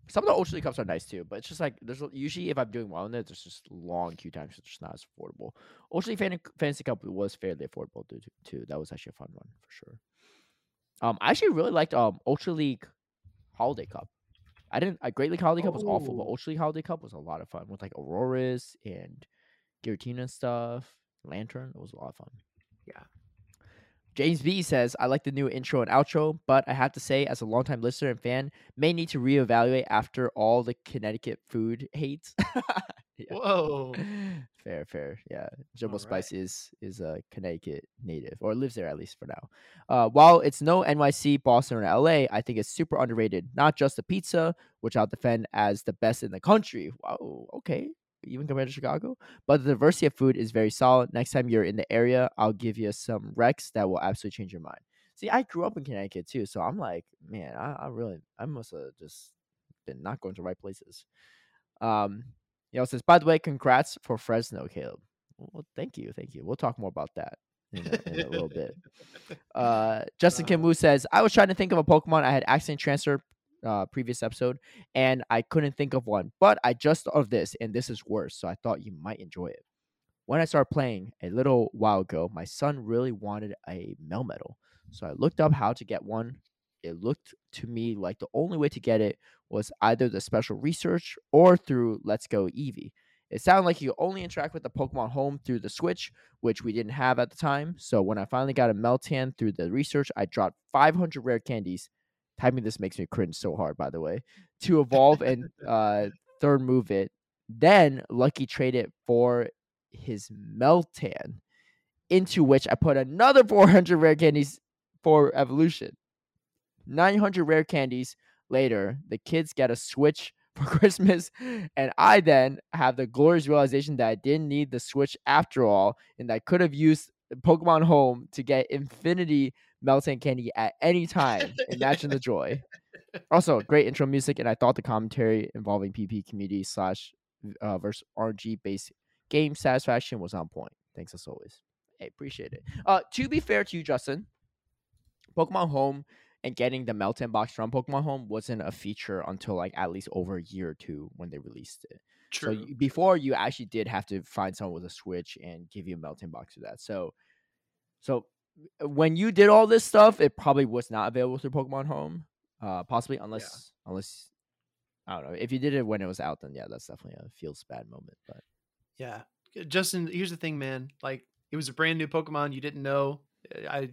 Some of the Ultra League cups are nice too, but it's just like there's usually if I'm doing well in it, there's just long queue times. So it's just not as affordable. Ultra League Fantasy Cup was fairly affordable too. That was actually a fun one for sure. I actually really liked Ultra League Holiday Cup. Great League Holiday Cup was awful, but Ultra League Holiday Cup was a lot of fun with like Auroras and Giratina stuff. Lantern, it was a lot of fun. Yeah. James B says, I like the new intro and outro, but I have to say, as a longtime listener and fan, may need to reevaluate after all the Connecticut food hates. Yeah. Whoa. Fair. Yeah. Jumbo Spice is a Connecticut native, or lives there at least for now. While it's no NYC, Boston, or LA, I think it's super underrated. Not just the pizza, which I'll defend as the best in the country. Wow, okay. Even compared to Chicago, but the diversity of food is very solid. Next time you're in the area, I'll give you some recs that will absolutely change your mind. See, I grew up in Connecticut too, so I'm like, man, I must have just been not going to the right places. You know, says, by the way, congrats for Fresno, Caleb. Well, thank you. We'll talk more about that in a little bit. Justin Kim Wu says, I was trying to think of a Pokemon I had accidentally transferred previous episode, and I couldn't think of one, but I just thought of this, and this is worse, so I thought you might enjoy it. When I started playing a little while ago, my son really wanted a Melmetal, so I looked up how to get one. It looked to me like the only way to get it was either the special research or through Let's Go Eevee. It sounded like you only interact with the Pokemon home through the Switch, which we didn't have at the time, so when I finally got a Meltan through the research, I dropped 500 rare candies. Typing this makes me cringe so hard, by the way. To evolve and third move it. Then Lucky traded for his Meltan, into which I put another 400 rare candies for evolution. 900 rare candies later, the kids get a Switch for Christmas, and I then have the glorious realization that I didn't need the Switch after all, and I could have used Pokemon Home to get Infinity Meltan candy at any time. Imagine the joy. Also, great intro music, and I thought the commentary involving PP community /versus RNG based game satisfaction was on point. Thanks as always. I appreciate it. To be fair to you, Justin, Pokemon Home and getting the Meltan box from Pokemon Home wasn't a feature until like at least over a year or two when they released it. True. So before, you actually did have to find someone with a Switch and give you a Meltan box of that. So. When you did all this stuff, it probably was not available through Pokemon Home, possibly, unless I don't know. If you did it when it was out, then yeah, that's definitely a feels bad moment. But yeah, Justin, here's the thing, man. Like, it was a brand new Pokemon you didn't know.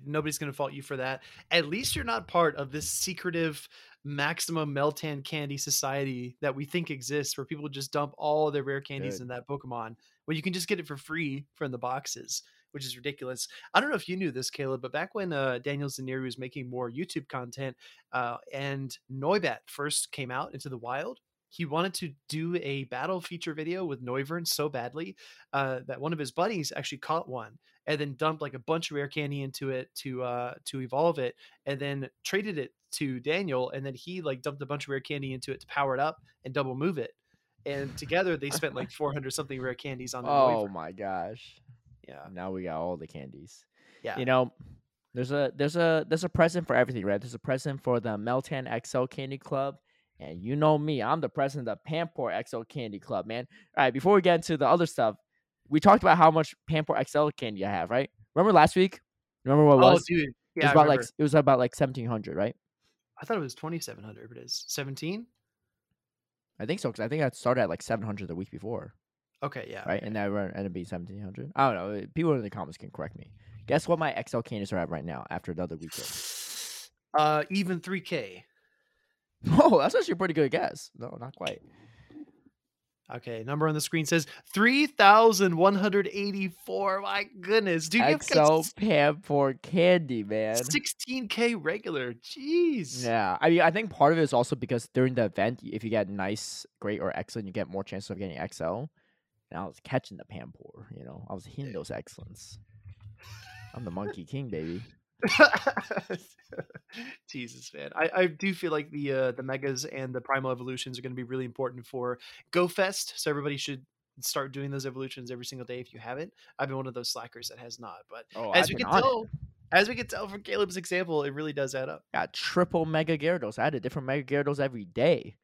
Nobody's gonna fault you for that. At least you're not part of this secretive maximum Meltan candy society that we think exists, where people just dump all their rare candies in that Pokemon when you can just get it for free from the boxes, which is ridiculous. I don't know if you knew this, Caleb, but back when Daniel Zaneri was making more YouTube content and Noibat first came out into the wild, he wanted to do a battle feature video with Noivern so badly that one of his buddies actually caught one and then dumped like a bunch of rare candy into it to evolve it, and then traded it to Daniel, and then he like dumped a bunch of rare candy into it to power it up and double move it. And together they spent like 400 something rare candies on the Noivern. Oh my gosh. Yeah. Now we got all the candies. Yeah. You know, there's a present for everything, right? There's a present for the Meltan XL Candy Club. And you know me, I'm the president of the Pampor XL Candy Club, man. All right, before we get into the other stuff, we talked about how much Pampor XL candy I have, right? Remember last week? Remember what it was? Dude. Yeah, it was about 1,700, right? I thought it was 2,700, but it's 17? I think so, because I think I started at like 700 the week before. Okay, yeah. Right, okay. And that ended up being 1,700. I don't know. People in the comments can correct me. Guess what my XL candies are at right now after another weekend? Even 3K. Oh, that's actually a pretty good guess. No, not quite. Okay, number on the screen says 3,184. My goodness, dude! XL Pampor candy, man. 16K regular. Jeez. Yeah, I mean, I think part of it is also because during the event, if you get nice, great, or excellent, you get more chances of getting XL. And I was catching the Pampor, you know. I was hitting those excellence. I'm the Monkey King, baby. Jesus, man. I do feel like the Megas and the Primal Evolutions are going to be really important for GoFest. So everybody should start doing those evolutions every single day if you haven't. I've been one of those slackers that has not, but as we can tell from Caleb's example, it really does add up. Got triple Mega Gyarados. I had a different Mega Gyarados every day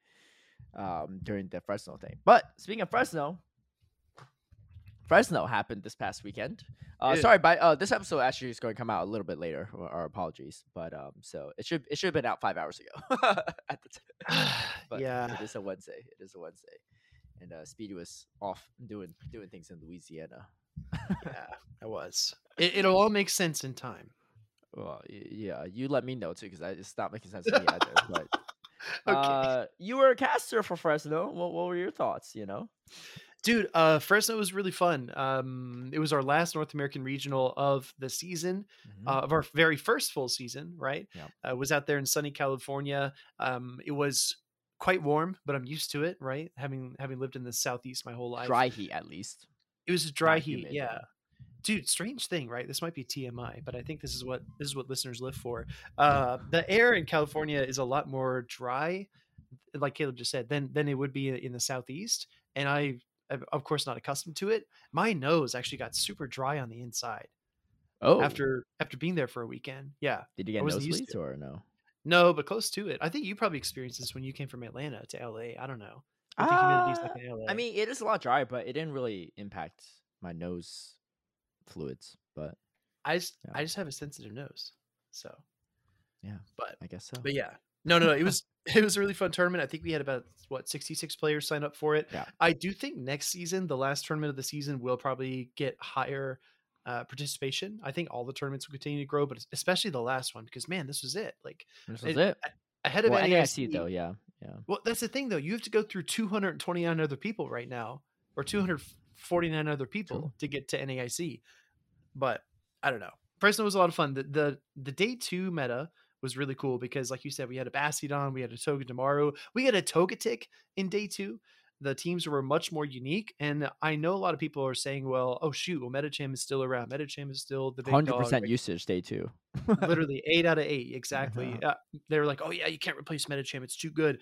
during the Fresno thing. But speaking of Fresno happened this past weekend. This episode actually is going to come out a little bit later. Our apologies, but so it should have been out 5 hours ago. At the time. But yeah, it is a Wednesday, and Speedy was off doing things in Louisiana. Yeah, I was. It'll all make sense in time. Well, yeah, you let me know too, because it's not making sense to me either. But okay. You were a caster for Fresno. What were your thoughts? You know. Dude, Fresno was really fun. It was our last North American regional of the season, of our very first full season, right? Yeah. Was out there in sunny California. It was quite warm, but I'm used to it, right? Having lived in the Southeast my whole life. Dry heat, at least. It was a dry heat, humid. Yeah. Dude, strange thing, right? This might be TMI, but I think this is what listeners live for. The air in California is a lot more dry, like Caleb just said, than it would be in the Southeast. And I'm of course not accustomed to it. My nose actually got super dry on the inside. Oh, after being there for a weekend. Yeah. Did you get nosebleeds or no? No, but close to it. I think you probably experienced this when you came from Atlanta to LA. I don't know. I mean, it is a lot drier, but it didn't really impact my nose fluids, but I just have a sensitive nose. So yeah, but I guess so. But yeah, no, it was a really fun tournament. I think we had about 66 players sign up for it. Yeah. I do think next season, the last tournament of the season, will probably get higher participation. I think all the tournaments will continue to grow, but especially the last one, because man, this was it. Like this was it. Ahead of NEIC though, yeah. Well, that's the thing though. You have to go through 229 other people right now, or 249 other people to get to NEIC. But I don't know. Fresno was a lot of fun. The day two meta was really cool because, like you said, we had a Bastiodon, we had a Togedemaru, we had a Togetic in day two. The teams were much more unique, and I know a lot of people are saying, well, Metacham is still around. Metacham is still the big 100% dog. Usage day two. Literally 8 out of 8, exactly. Uh-huh. They were like, oh yeah, you can't replace Metacham, it's too good.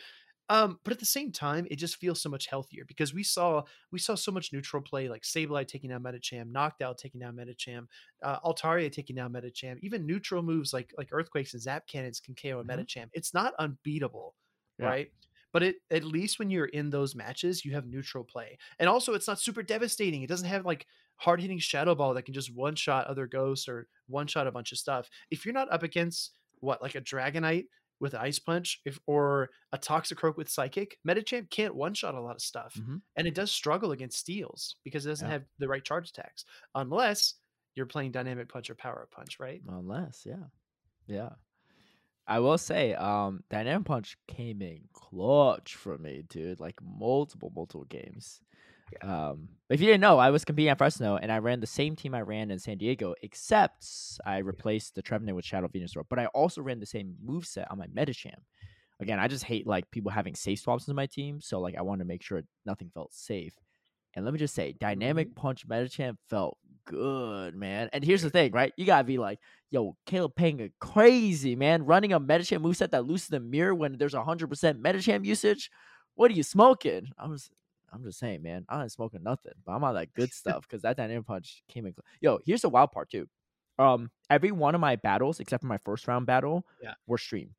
But at the same time, it just feels so much healthier because we saw so much neutral play, like Sableye taking down Metacham, Noctowl taking down Metacham, Altaria taking down Metacham, even neutral moves like Earthquakes and Zap Cannons can KO a Metacham. It's not unbeatable, right? But at least when you're in those matches, you have neutral play. And also it's not super devastating. It doesn't have like hard-hitting Shadow Ball that can just one-shot other ghosts or one-shot a bunch of stuff. If you're not up against, like a Dragonite with Ice Punch or a Toxicroak with Psychic, Metacham can't one-shot a lot of stuff. Mm-hmm. And it does struggle against steals because it doesn't have the right charge attacks. Unless you're playing Dynamic Punch or Power Punch, right? Unless, yeah. I will say, Dynamic Punch came in clutch for me, dude. Like, multiple games. Yeah. If you didn't know, I was competing at Fresno, and I ran the same team I ran in San Diego, except I replaced the Trevenant with Shadow Venusaur. But I also ran the same moveset on my Metacham. Again, I just hate, people having safe swaps in my team, so, I want to make sure nothing felt safe. And let me just say, Dynamic Punch Metacham felt good, man. And here's the thing, right? You gotta be like, yo, Caleb Peng crazy, man. Running a Metacham moveset that loosens the mirror when there's 100% Metacham usage? What are you smoking? I'm just saying, man. I ain't smoking nothing, but I'm on that good stuff because that Dynamic Punch came in. Yo, here's the wild part, too. Every one of my battles, except for my first round battle, were streamed.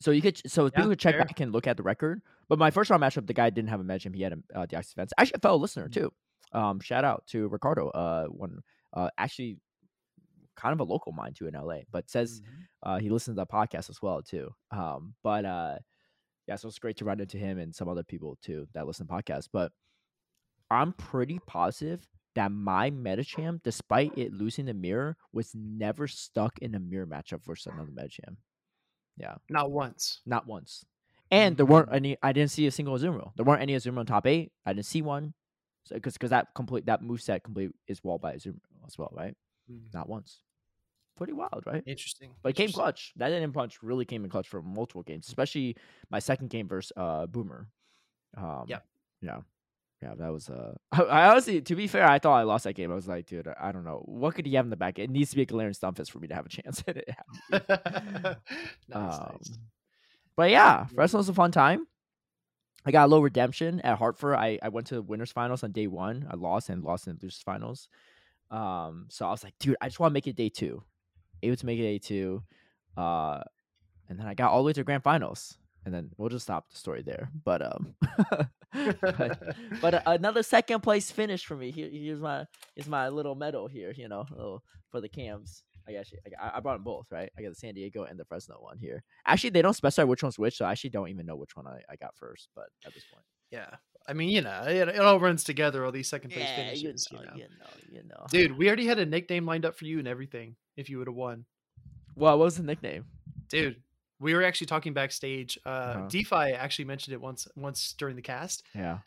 So people could check back and look at the record. But my first round matchup, the guy didn't have a matchup. He had a Deoxys Fence. Actually, a fellow listener too. Shout out to Ricardo. Actually, kind of a local mine too in LA, but says he listens to the podcast as well too. So it's great to run into him and some other people too that listen to podcasts. But I'm pretty positive that my Metacham, despite it losing the mirror, was never stuck in a mirror matchup versus another Metacham. Yeah. Not once. And there weren't any, I didn't see a single Azumarill. There weren't any Azumarill in top 8. I didn't see one. So because that moveset complete is walled by Azumarill as well, right? Mm-hmm. Not once. Pretty wild, right? Interesting. But it came clutch. That Dynamic Punch really came in clutch for multiple games, especially my second game versus Boomer. Yeah, that was I honestly, to be fair, I thought I lost that game. I was like, dude, I don't know. What could he have in the back? It needs to be a Galarian Stunfisk for me to have a chance at it. Nice. But yeah, Fresno's a fun time. I got a low redemption at Hartford. I went to the winners finals on day one. I lost in the losers finals. So I was like, dude, I just want to make it day two. Able to make it day two. And then I got all the way to grand finals. And then we'll just stop the story there. But but another second place finish for me. Here's my little medal here, you know, for the cams. I brought them both, right? I got the San Diego and the Fresno one here. Actually, they don't specify which one's which, so I actually don't even know which one I got first. But at this point, yeah, I mean, you know, it all runs together. All these second place finishes, you know. Dude, we already had a nickname lined up for you and everything. If you would have won, well, what was the nickname, dude? We were actually talking backstage. DeFi actually mentioned it once during the cast. Yeah,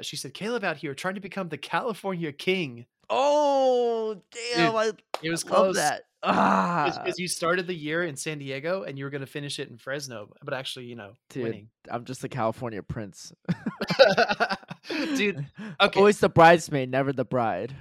she said Caleb out here trying to become the California King. Oh damn! Dude, it was close. Love that. Because you started the year in San Diego and you were going to finish it in Fresno, but actually, you know, dude, winning. I'm just a California prince. Dude, okay. Always the bridesmaid, never the bride.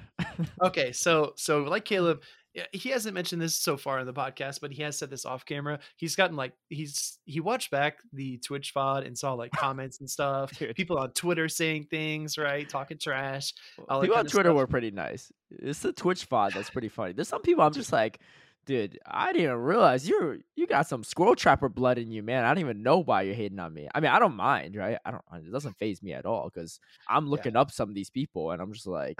Okay, so like Caleb, he hasn't mentioned this so far in the podcast, but he has said this off camera. He's gotten like he watched back the Twitch VOD and saw like comments and stuff. Dude. People on Twitter saying things, right? Talking trash. People on Twitter were pretty nice. It's the Twitch VOD that's pretty funny. There's some people I'm just like, dude, I didn't realize you got some Squirrel Trapper blood in you, man. I don't even know why you're hating on me. I mean, I don't mind, right? It doesn't faze me at all because I'm looking up some of these people and I'm just like,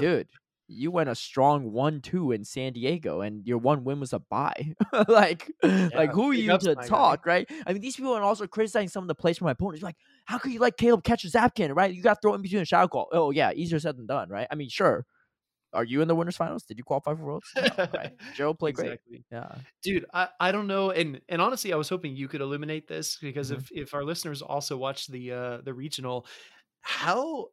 dude, you went a strong 1-2 in San Diego and your one win was a bye. Who are you to talk, right? I mean, these people are also criticizing some of the plays from my opponents. You're like, how could you let Caleb catch a Zapkin, right? You got to throw in between a shadow call. Oh yeah, easier said than done, right? I mean, sure. Are you in the winners finals? Did you qualify for Worlds? No, right. Joe played great. Yeah. Dude, I don't know. And honestly, I was hoping you could illuminate this because if our listeners also watch the regional, how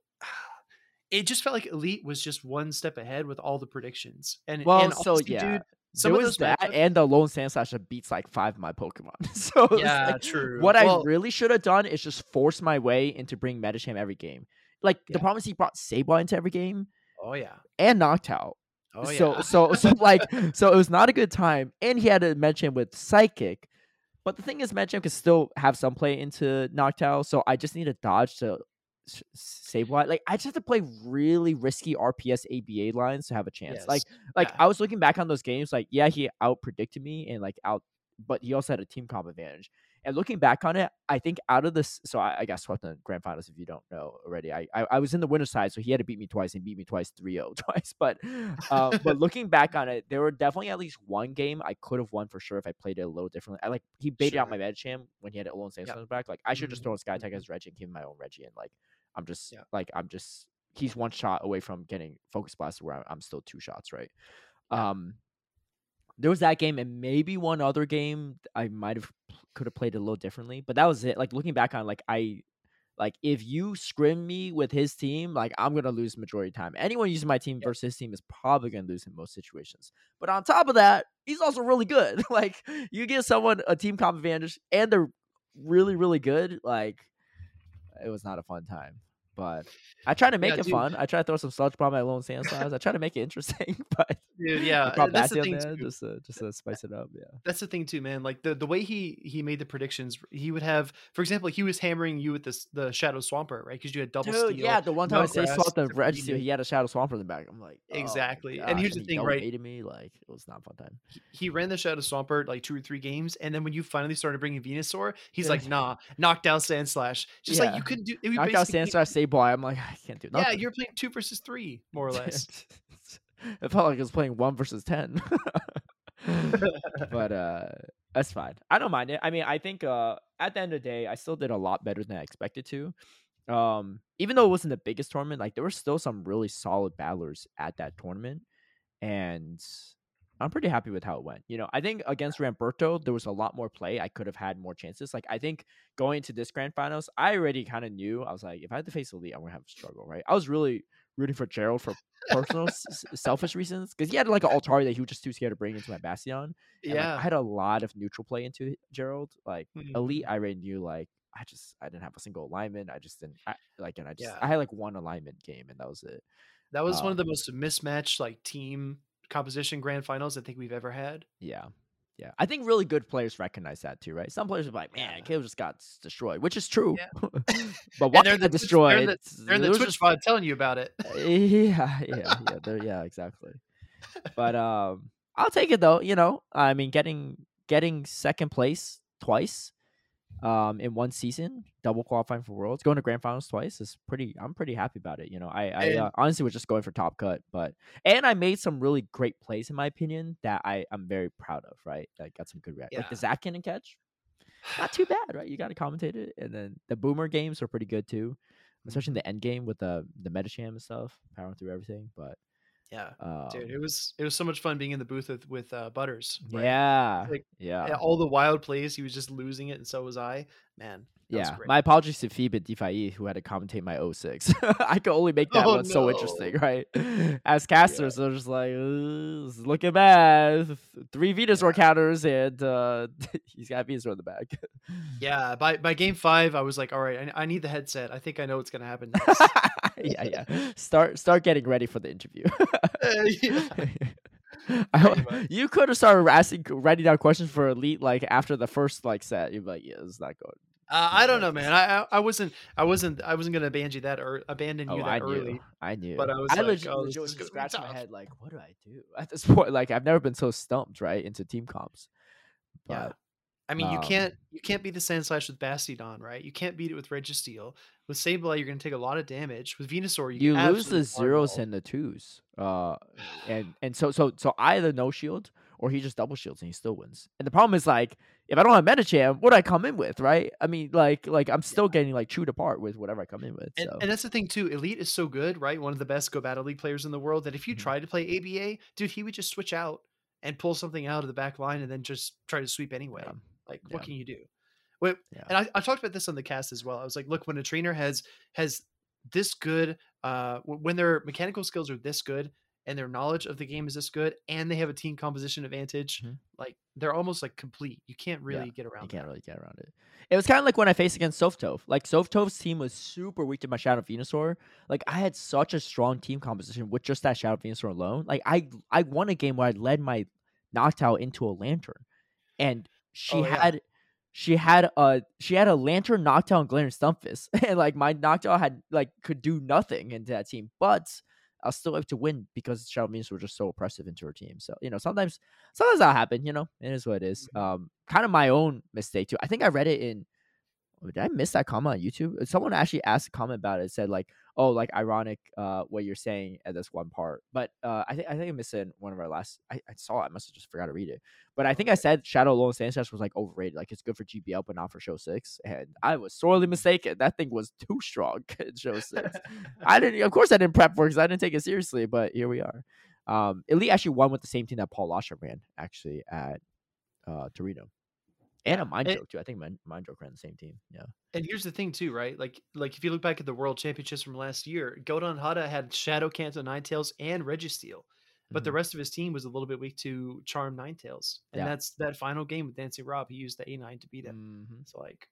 it just felt like Elite was just one step ahead with all the predictions. Dude, some there of was those that matchups, and the lone Sand Slash beats like 5 of my Pokemon. So yeah, like, true. What I really should have done is just force my way into bring Medicham every game. Like the problem is he brought Sableye into every game. Oh yeah, and Noctowl. Oh yeah. So it was not a good time, and he had to mention with Psychic, but the thing is, Medicham could still have some play into Noctowl. So I just need a dodge to Sableye. Like I just have to play really risky RPS ABA lines to have a chance. Yes. I was looking back on those games, like he out predicted me and but he also had a team comp advantage. And looking back on it, I think out of this, so I got swept in the grand finals. If you don't know already, I was in the winner's side, so he had to beat me twice, 3-0 twice. But but looking back on it, there were definitely at least one game I could have won for sure if I played it a little differently. He baited out my Medicham when he had it alone Samson's back. Like I should just throw in Sky Attack as Reggie and give him my own Reggie, and I'm just he's one shot away from getting Focus Blasted where I'm still 2 shots right. Yeah. There was that game and maybe one other game I could have played a little differently, but that was it. Like looking back on, if you scrim me with his team, I'm gonna lose majority of time. Anyone using my team versus his team is probably gonna lose in most situations. But on top of that, he's also really good. Like you give someone a team comp advantage and they're really really good. Like it was not a fun time. But I try to make it fun. I try to throw some sludge bomb at lone Sand Slash. I try to make it interesting, but dude, that's the thing there, just to spice it up. Yeah, that's the thing too, man. Like the way he made the predictions, he would have, for example, he was hammering you with the Shadow Swampert, right? Because you had double steel. Yeah, the one time I swapped the Registeel, he had a Shadow Swampert in the back. I'm like, oh, exactly. Gosh, and here's the thing, right? Me, like it was not a fun time. He ran the Shadow Swampert like 2 or 3 games, and then when you finally started bringing Venusaur, he's like, nah, knocked out Sand Slash. Just like you couldn't do. Knocked out Sand Slash. Boy, I'm like, I can't do nothing. Yeah, you're playing 2 versus 3, more or less. It felt like I was playing 1 versus 10. But that's fine. I don't mind it. I mean, I think at the end of the day, I still did a lot better than I expected to. Even though it wasn't the biggest tournament, there were still some really solid battlers at that tournament, and I'm pretty happy with how it went. You know, I think against Ramberto, there was a lot more play. I could have had more chances. I think going into this grand finals, I already kind of knew. I was like, if I had to face Elite, I'm going to have a struggle, right? I was really rooting for Gerald for personal selfish reasons because he had an Altari that he was just too scared to bring into my Bastion. And, I had a lot of neutral play into Gerald. Elite, I already knew, I didn't have a single alignment. I just didn't, I had, one alignment game, and that was it. That was one of the most mismatched, team composition grand finals I think we've ever had. Yeah, Yeah, I think really good players recognize that too, right? Some players are like, "Man, Caleb just got destroyed," which is true. Yeah. But why the destroyed? They're the Twitch pod telling you about it. Yeah, exactly. But I'll take it though. You know, I mean, getting second place twice in one season, double qualifying for Worlds, going to grand finals twice is pretty. I'm pretty happy about it. You know, I honestly was just going for top cut, and I made some really great plays in my opinion that I'm very proud of. Right, I got some good react. Yeah. Like the Zach Cannon catch, not too bad, right? You got to commentate it, and then the Boomer games were pretty good too, especially in the end game with the Metacham and stuff, powering through everything. But yeah, dude, it was so much fun being in the booth with Butters. Right? Yeah, all the wild plays, he was just losing it, and so was I. Man, yeah. My apologies to Phoebe Defai, who had to commentate my 06. I could only make that one so interesting, right? As casters, they're just like, looking bad. 3 Venusaur counters, and he's got Venusaur in the back. Yeah, by game 5, I was like, all right, I need the headset. I think I know what's gonna happen next. Yeah. Start getting ready for the interview. You could have started asking, writing down questions for Elite like after the first set. You'd be like, yeah, it's not good. I don't know, man. I wasn't gonna abandon you that early. I knew. But I legit was scratching my head like, what do I do at this point? Like, I've never been so stumped, right, into team comps. But yeah. I mean, you can't beat the Sand Slash with Bastiodon, right? You can't beat it with Registeel. With Sableye, you're gonna take a lot of damage. With Venusaur, you lose the zeros and the 2s. And so either no shield or he just double shields and he still wins. And the problem is, like, if I don't have Metacham, what do I come in with, right? I mean, like I'm still getting like chewed apart with whatever I come in with. So. And that's the thing too. Elite is so good, right? One of the best Go Battle League players in the world. That if you tried to play ABA, dude, he would just switch out and pull something out of the back line and then just try to sweep anyway. Yeah. Like, what can you do? Wait, and I talked about this on the cast as well. I was like, look, when a trainer has this good, when their mechanical skills are this good and their knowledge of the game is this good and they have a team composition advantage, like they're almost like complete. You can't really get around it. It was kind of like when I faced against Softove. Like, Softov's team was super weak to my Shadow Venusaur. Like, I had such a strong team composition with just that Shadow Venusaur alone. Like, I won a game where I led my Noctowl into a Lantern, and she had a Lantern, Noctowl, and Glaring Stunfisk, and like my Noctowl could do nothing into that team, but I was still able to win because Shadow Venusaur were just so oppressive into her team. So, you know, sometimes that'll happen. You know, it is what it is. Kind of my own mistake too. I think I read it in. Did I miss that comment on YouTube? Someone actually asked a comment about it. It said like, "Oh, like ironic, what you're saying at this one part." But I think I missed it in one of our last. I saw it. I must have just forgot to read it. But I think I said Shadow Lone Sand Slash was like overrated. Like, it's good for GBL, but not for Show 6. And I was sorely mistaken. That thing was too strong in Show 6. Of course, I didn't prep for it because I didn't take it seriously. But here we are. Elite actually won with the same team that Paul Lasher ran actually at Torino. And a Mind Joke too. I think Mind Joke ran the same team. Yeah. And here's the thing too, right? Like if you look back at the World Championships from last year, Godon Hada had Shadow Kanto, Ninetales, and Registeel, but the rest of his team was a little bit weak to Charm, Ninetales, and that's that final game with Dancing Rob. He used the A9 to beat him. So like,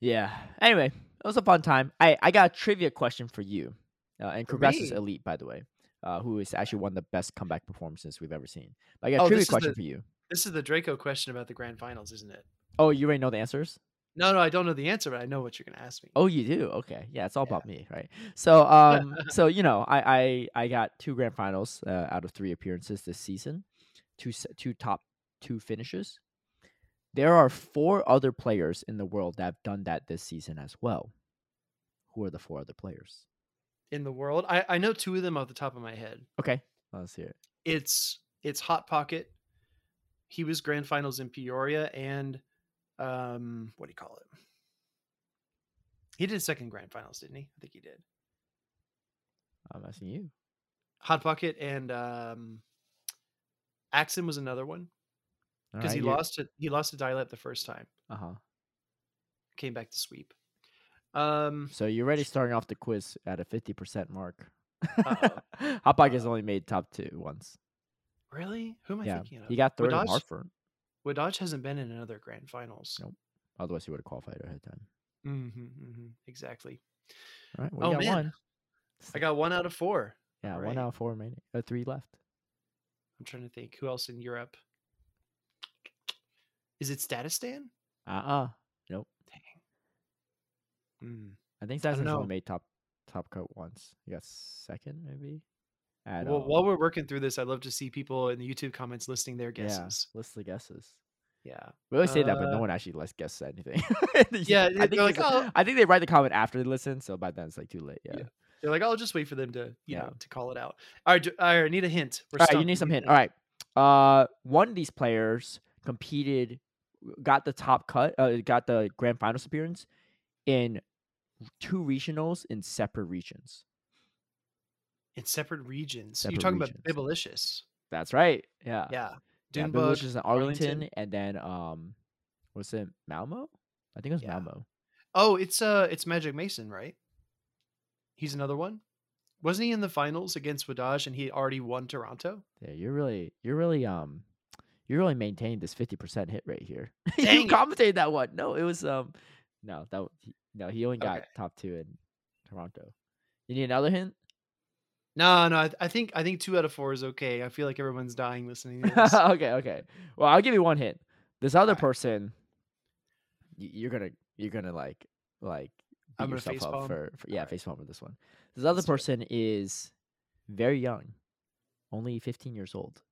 yeah. Anyway, it was a fun time. I got a trivia question for you, and congrats to Elite, by the way, who is actually one of the best comeback performances we've ever seen. But I got a trivia question for you. This is the Draco question about the grand finals, isn't it? Oh, you already know the answers? No, I don't know the answer, but I know what you're going to ask me. Oh, you do? Okay. Yeah, it's all about me, right? So, so you know, I got 2 grand finals out of 3 appearances this season, two top 2 finishes. There are 4 other players in the world that have done that this season as well. Who are the 4 other players? In the world? I know 2 of them off the top of my head. Okay. Let's hear it. It's Hot Pocket. He was grand finals in Peoria and what do you call it? He did 2nd grand finals, didn't he? I think he did. I'm asking you. Hot Pocket and Axum was another one because he lost to Dialep the first time. Came back to sweep. So you're already starting off the quiz at a 50% mark. Hot Pocket's only made top 2 once. Really? Who am I thinking of? He got 3rd in Hartford. Wadaj hasn't been in another grand finals. Nope. Otherwise, he would have qualified ahead of time. Exactly. All right. Well, you got man. I got 1 out of 4. Yeah, right. 1 out of 4 remaining. 3 left. I'm trying to think who else in Europe. Is it Statistan? Nope. Dang. I think Statistan only made top coat once. Yes, second maybe. Well, while we're working through this, I'd love to see people in the YouTube comments listing their guesses. Yeah, list the guesses. Yeah, we always say that, but no one actually guesses anything. Yeah, I think they write the comment after they listen, so by then it's like too late. Yeah. They're like, I'll just wait for them to, you know, to call it out. All right, I need a hint. You need some hint. All right, one of these players competed, got the top cut, got the grand finals appearance in two regionals in separate regions. You're talking about Bibelicious. That's right. Yeah. Yeah. Doonbug, which is in Arlington, and then was it Malmo? I think it was Malmo. Oh, it's Magic Mason, right? He's another one. Wasn't he in the finals against Wadaj, and he already won Toronto? Yeah, you really maintained this 50% hit rate here. You commentated that one. No, it was he only got top two in Toronto. You need another hint? No, I think 2 out of 4 is okay. I feel like everyone's dying listening to this. Okay. Well, I'll give you one hint. This other person, you're gonna like beat yourself up for face palm with this one. This other person is very young, only 15 years old,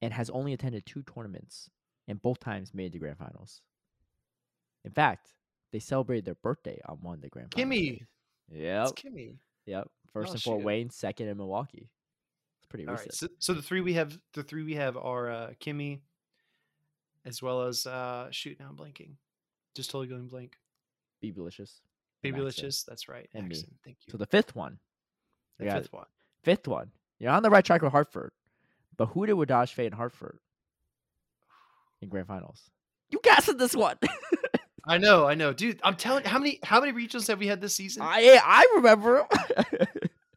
and has only attended 2 tournaments, and both times made the grand finals. In fact, they celebrated their birthday on one of the grand finals. Kimmy. Yeah. It's Kimmy. Yep. First in Fort Wayne, second in Milwaukee. It's pretty recent. Right. So the three we have are Kimmy, as well as now I'm blanking. Just totally going blank. Babylicious, that's right. And Maxson, thank you. So the fifth one. Fifth one. You're on the right track with Hartford. But who did Wadaj fade in Hartford in grand finals? You guessed this one. I know, dude. I'm telling you, how many regionals have we had this season? I remember.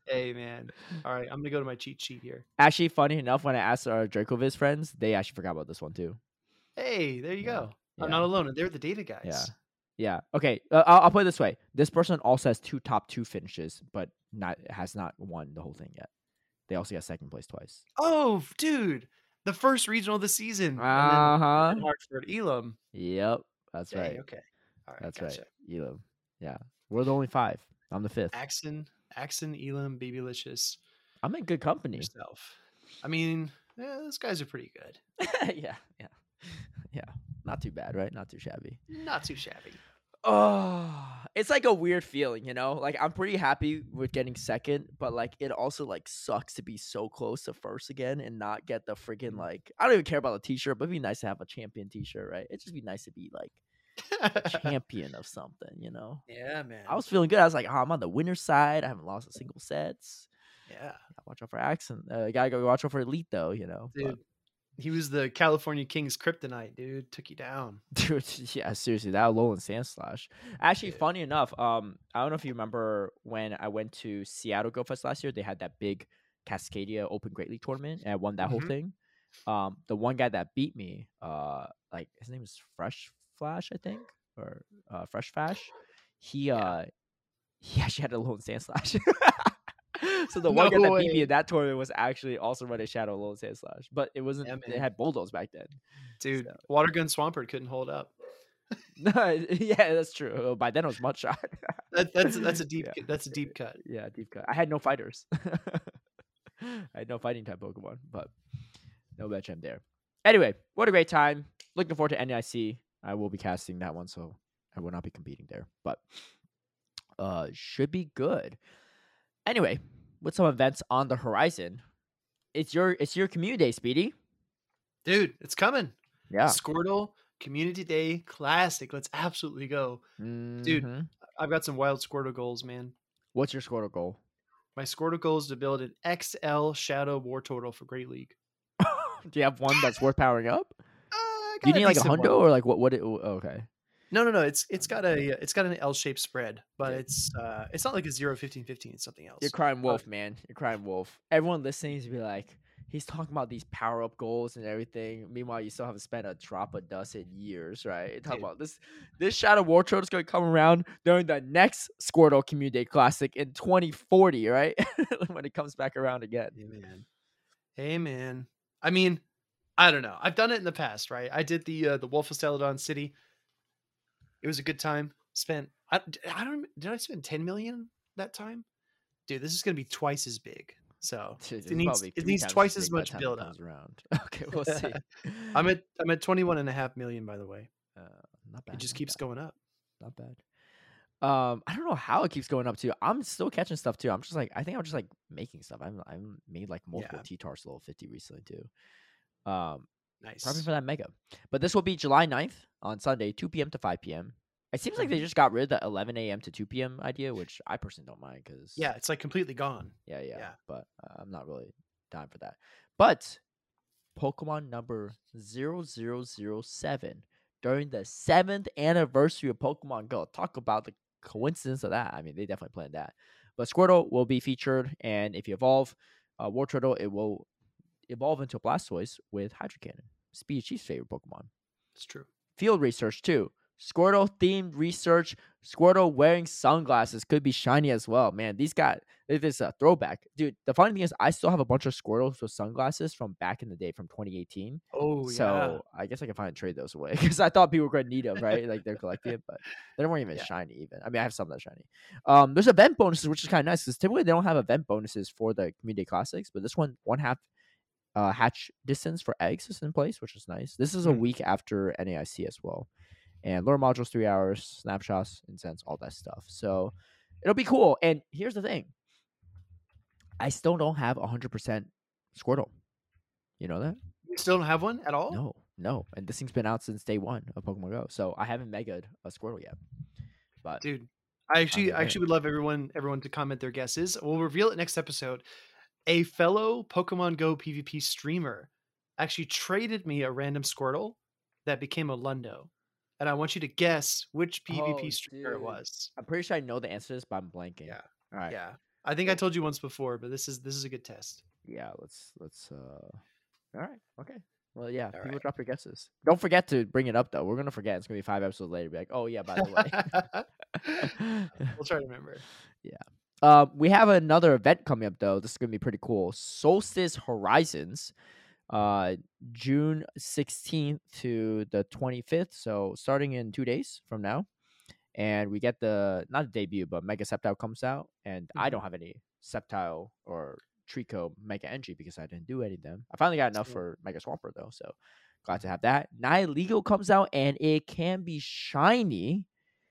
Hey, man. All right, I'm gonna go to my cheat sheet here. Actually, funny enough, when I asked our Draco Viz friends, they actually forgot about this one too. Hey, there you go. Yeah. I'm not alone. They're the data guys. Yeah. Okay. I'll put it this way: this person also has 2 top 2 finishes, but has not won the whole thing yet. They also got second place twice. Oh, dude! The first regional of the season. And then Hartford, Elam. Yep. That's right. Okay. All right. That's right. Elam. Yeah. We're the only 5. I'm the 5th. Axon, Elam, Babylicious. I'm in good company. Yourself. I mean, those guys are pretty good. Yeah. Not too bad, right? Not too shabby. Oh, it's like a weird feeling, you know? Like, I'm pretty happy with getting second, but like, it also like sucks to be so close to first again and not get the freaking, like, I don't even care about the t-shirt, but it'd be nice to have a champion t-shirt, right? It'd just be nice to be like champion of something, you know? Yeah, man. I was feeling good. I was like, I'm on the winner's side. I haven't lost a single sets. Yeah. Watch out for Axon. Gotta go watch out for Elite though, you know? Dude. But he was the California Kings kryptonite, dude. Took you down. Dude, yeah, seriously. That Alolan Sand Slash. Actually, funny enough, I don't know if you remember when I went to Seattle GoFest last year, they had that big Cascadia Open Great League tournament, and I won that whole thing. The one guy that beat me, his name is Fresh Flash, I think, or Fresh Fash. He actually had Alolan Sand Slash. So the one guy that beat me in that tournament was actually also running Shadow Alolan Sand Slash, but it wasn't. It had Bulldogs back then, dude. So. Watergun Swampert couldn't hold up. Yeah, that's true. By then it was Mudshot. That's a deep cut. Yeah, deep cut. I had no fighters. I had no fighting type Pokemon, but no match I'm there. Anyway, what a great time. Looking forward to NEIC. I will be casting that one, so I will not be competing there, but should be good. Anyway, with some events on the horizon, it's your community day, Speedy. Dude, it's coming. Yeah. Squirtle Community Day Classic. Let's absolutely go. Mm-hmm. Dude, I've got some wild Squirtle goals, man. What's your Squirtle goal? My Squirtle goal is to build an XL Shadow War Turtle for Great League. Do you have one that's worth powering up? Do you need like a hundo or like what? Okay. No. It's got an L-shaped spread, but it's not like a 0-15-15. It's something else. You're crying wolf, man. You're crying wolf. Everyone listening is be like, he's talking about these power-up goals and everything. Meanwhile, you still haven't spent a drop of dust in years, right? Talking about this Shadow War Turtle is going to come around during the next Squirtle Community Day Classic in 2040, right? When it comes back around again. Yeah, man. Hey, man. I mean, I don't know. I've done it in the past, right? I did the Wolf of Celadon City. It was a good time spent. Did I spend 10 million that time? Dude, this is going to be twice as big. So dude, it needs twice as much build up. Okay, we'll see. I'm at 21.5 million, by the way. Not bad. It just keeps going up. Not bad. I don't know how it keeps going up too. I'm still catching stuff too. I'm just like, I think I'm just like making stuff. I'm made like multiple T-Tars level 50 recently too. Nice. Probably for that mega. But this will be July 9th on Sunday, 2 p.m. to 5 p.m. It seems like they just got rid of the 11 a.m. to 2 p.m. idea, which I personally don't mind because it's like completely gone. Yeah. But I'm not really down for that. But Pokemon number 0007 during the 7th anniversary of Pokemon Go. Talk about the coincidence of that. I mean, they definitely planned that. But Squirtle will be featured, and if you evolve Wartortle, it will evolve into a Blastoise with Hydro Cannon. Speedy Chief's favorite Pokemon. It's true. Field research too. Squirtle themed research. Squirtle wearing sunglasses could be shiny as well. Man, these guys, this is a throwback. Dude, the funny thing is I still have a bunch of Squirtles with sunglasses from back in the day from 2018. Oh, yeah. So I guess I can finally trade those away because I thought people were going to need them, right? Like they're collecting, but they weren't even shiny even. I mean, I have some that are shiny. There's event bonuses, which is kind of nice because typically they don't have event bonuses for the Community Classics, but this one half hatch distance for eggs is in place, which is nice. This is a week after NEIC as well. And lore modules, 3 hours, snapshots, incense, all that stuff. So it'll be cool. And here's the thing. I still don't have 100% Squirtle. You know that? You still don't have one at all? No. And this thing's been out since day one of Pokemon Go. So I haven't mega'd a Squirtle yet. But dude, I actually would love everyone to comment their guesses. We'll reveal it next episode. A fellow Pokemon Go PvP streamer actually traded me a random Squirtle that became a Lundo. And I want you to guess which PvP streamer it was. I'm pretty sure I know the answer to this, but I'm blanking. Yeah. All right. Yeah. I think I told you once before, but this is a good test. Yeah. Let's. All right. Okay. Well, yeah. All people drop your guesses. Don't forget to bring it up though. We're gonna forget. It's gonna be 5 episodes later. Be like, oh yeah, by the way. We'll try to remember. Yeah. We have another event coming up though. This is gonna be pretty cool. Solstice Horizons. June 16th to the 25th. So starting in 2 days from now, and we get not a debut, but Mega Sceptile comes out, and I don't have any Sceptile or Trico Mega Energy because I didn't do any of them. I finally got enough for Mega Swampert though, so glad to have that. Nihilego comes out, and it can be shiny.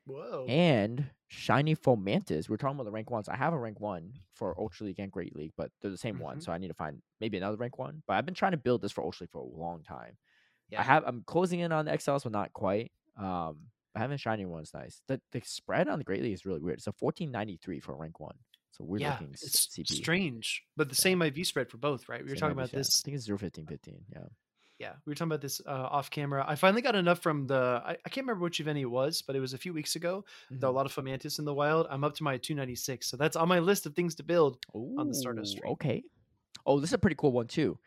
Whoa! And shiny Fomantis. We're talking about the rank ones. I have a rank one for Ultra League and Great League, but they're the same one, so I need to find maybe another rank one. But I've been trying to build this for Ultra League for a long time. Yeah. I'm closing in on the XLs, but not quite. I haven't shiny one's nice. The spread on the Great League is really weird. It's a 1493 for a rank one. So weird looking. It's CP. Strange, but the same IV spread for both, right? We were talking about this. I think it's 0.1515. Yeah, we were talking about this off camera. I finally got enough from I can't remember which event it was, but it was a few weeks ago. Mm-hmm. A lot of Fomantis in the wild. I'm up to my 296. So that's on my list of things to build on the Stardust stream. Okay. Oh, this is a pretty cool one too.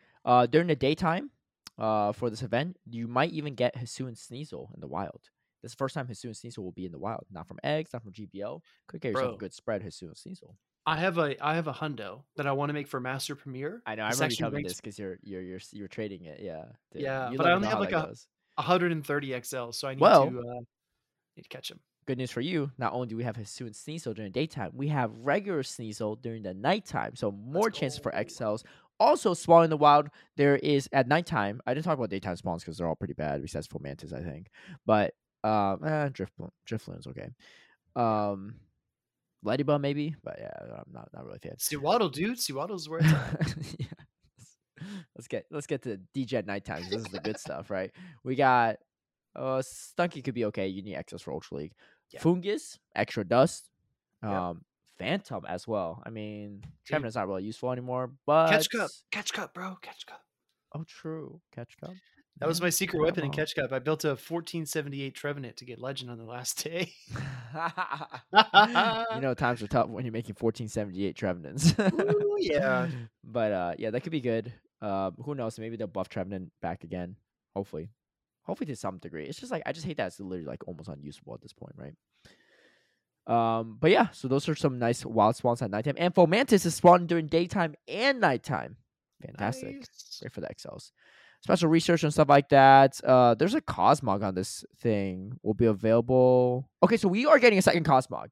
During the daytime for this event, you might even get Hisuian Sneasel in the wild. This is the first time Hisuian Sneasel will be in the wild. Not from eggs, not from GBL. Could get yourself a good spread Hisuian Sneasel. I have a hundo that I want to make for Master Premier. I know. I remember telling you this because you're trading it. Yeah. Dude. Yeah. But I only have like 130 XL, so I need to catch him. Good news for you. Not only do we have Hisuian Sneasel during the daytime, we have regular Sneasel during the nighttime. So more chances for XLs. Also, spawn in the wild, there is at nighttime. I didn't talk about daytime spawns because they're all pretty bad, besides Fomantis, I think. But Drifloon's okay. Ladybug maybe, but yeah, I'm not really a fan. Seawaddle, dude. Seawaddle's worth it. Yeah. Let's get to DJ at nighttime. This is the good stuff, right? We got Stunky could be okay. You need access for Ultra League. Yeah. Fungus, extra dust, Phantom as well. I mean, Trevenant's not really useful anymore, but Catch Cup, bro. Oh, true. Catch Cup. That was my secret weapon in Catch Cup. I built a 1478 Trevenant to get Legend on the last day. You know, times are tough when you're making 1478 Trevenants. Ooh, yeah. But that could be good. Who knows? Maybe they'll buff Trevenant back again. Hopefully to some degree. It's just like, I just hate that it's literally like almost unusable at this point, right? But yeah, so those are some nice wild spawns at nighttime. And Fomantis is spawned during daytime and nighttime. Fantastic. Nice. Great for the XLs. Special research and stuff like that. There's a Cosmog on this thing. Will be available. Okay, so we are getting a second Cosmog.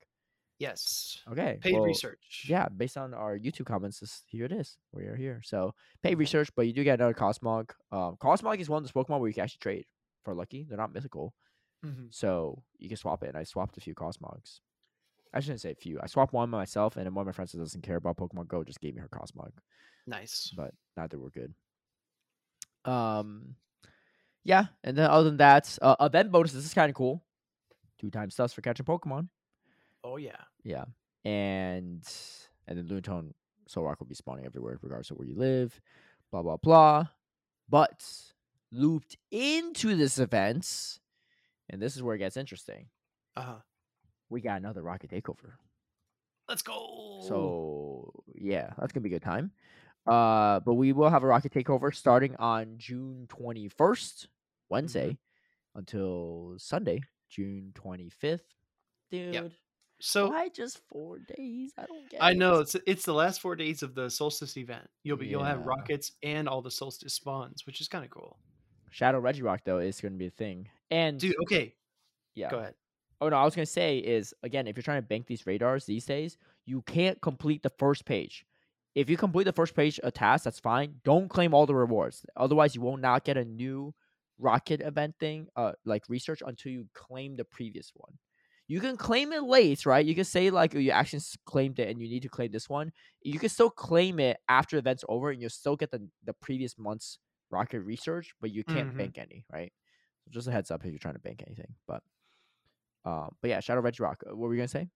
Yes. Okay. Paid research. Yeah, based on our YouTube comments, here it is. We are here. So paid research, but you do get another Cosmog. Cosmog is one of those Pokemon where you can actually trade for Lucky. They're not mythical. Mm-hmm. So you can swap it. And I swapped a few Cosmogs. I shouldn't say a few. I swapped one myself, and then one of my friends that doesn't care about Pokemon Go just gave me her Cosmog. Nice. But neither were good. Yeah, and then other than that, event bonus. This is kind of cool. 2x stuffs for catching Pokemon. Oh yeah. Yeah, and then Lunatone, Solrock will be spawning everywhere, regardless of where you live. Blah blah blah. But looped into this event, and this is where it gets interesting. We got another Rocket Takeover. Let's go. So yeah, that's gonna be a good time. But we will have a Rocket Takeover starting on June 21st, Wednesday, until Sunday, June 25th. Dude, yep. So why just 4 days? I don't get it. I know it's the last 4 days of the Solstice event. You'll have rockets and all the Solstice spawns, which is kind of cool. Shadow Regirock though is going to be a thing. And dude, okay, yeah, go ahead. Oh no, I was going to say is again, if you're trying to bank these radars these days, you can't complete the first page. If you complete the first page of tasks, that's fine. Don't claim all the rewards. Otherwise, you will not get a new rocket event thing, like research, until you claim the previous one. You can claim it late, right? You can say, like, you actually claimed it and you need to claim this one. You can still claim it after the event's over and you'll still get the previous month's rocket research, but you can't bank any, right? So just a heads up if you're trying to bank anything. But yeah, Shadow Regirock. What were you going to say?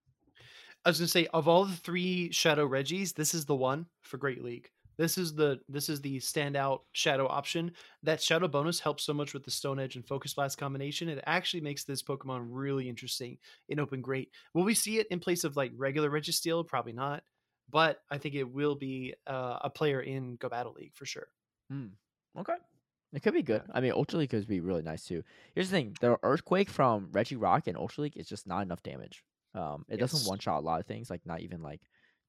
I was gonna say, of all the three Shadow Regis, this is the one for Great League. This is the standout Shadow option. That Shadow bonus helps so much with the Stone Edge and Focus Blast combination. It actually makes this Pokemon really interesting in Open Great. Will we see it in place of like regular Registeel? Probably not, but I think it will be a player in Go Battle League for sure. Okay, it could be good. I mean, Ultra League could be really nice too. Here's the thing: the Earthquake from Regirock in Ultra League is just not enough damage. It doesn't one shot a lot of things, like not even like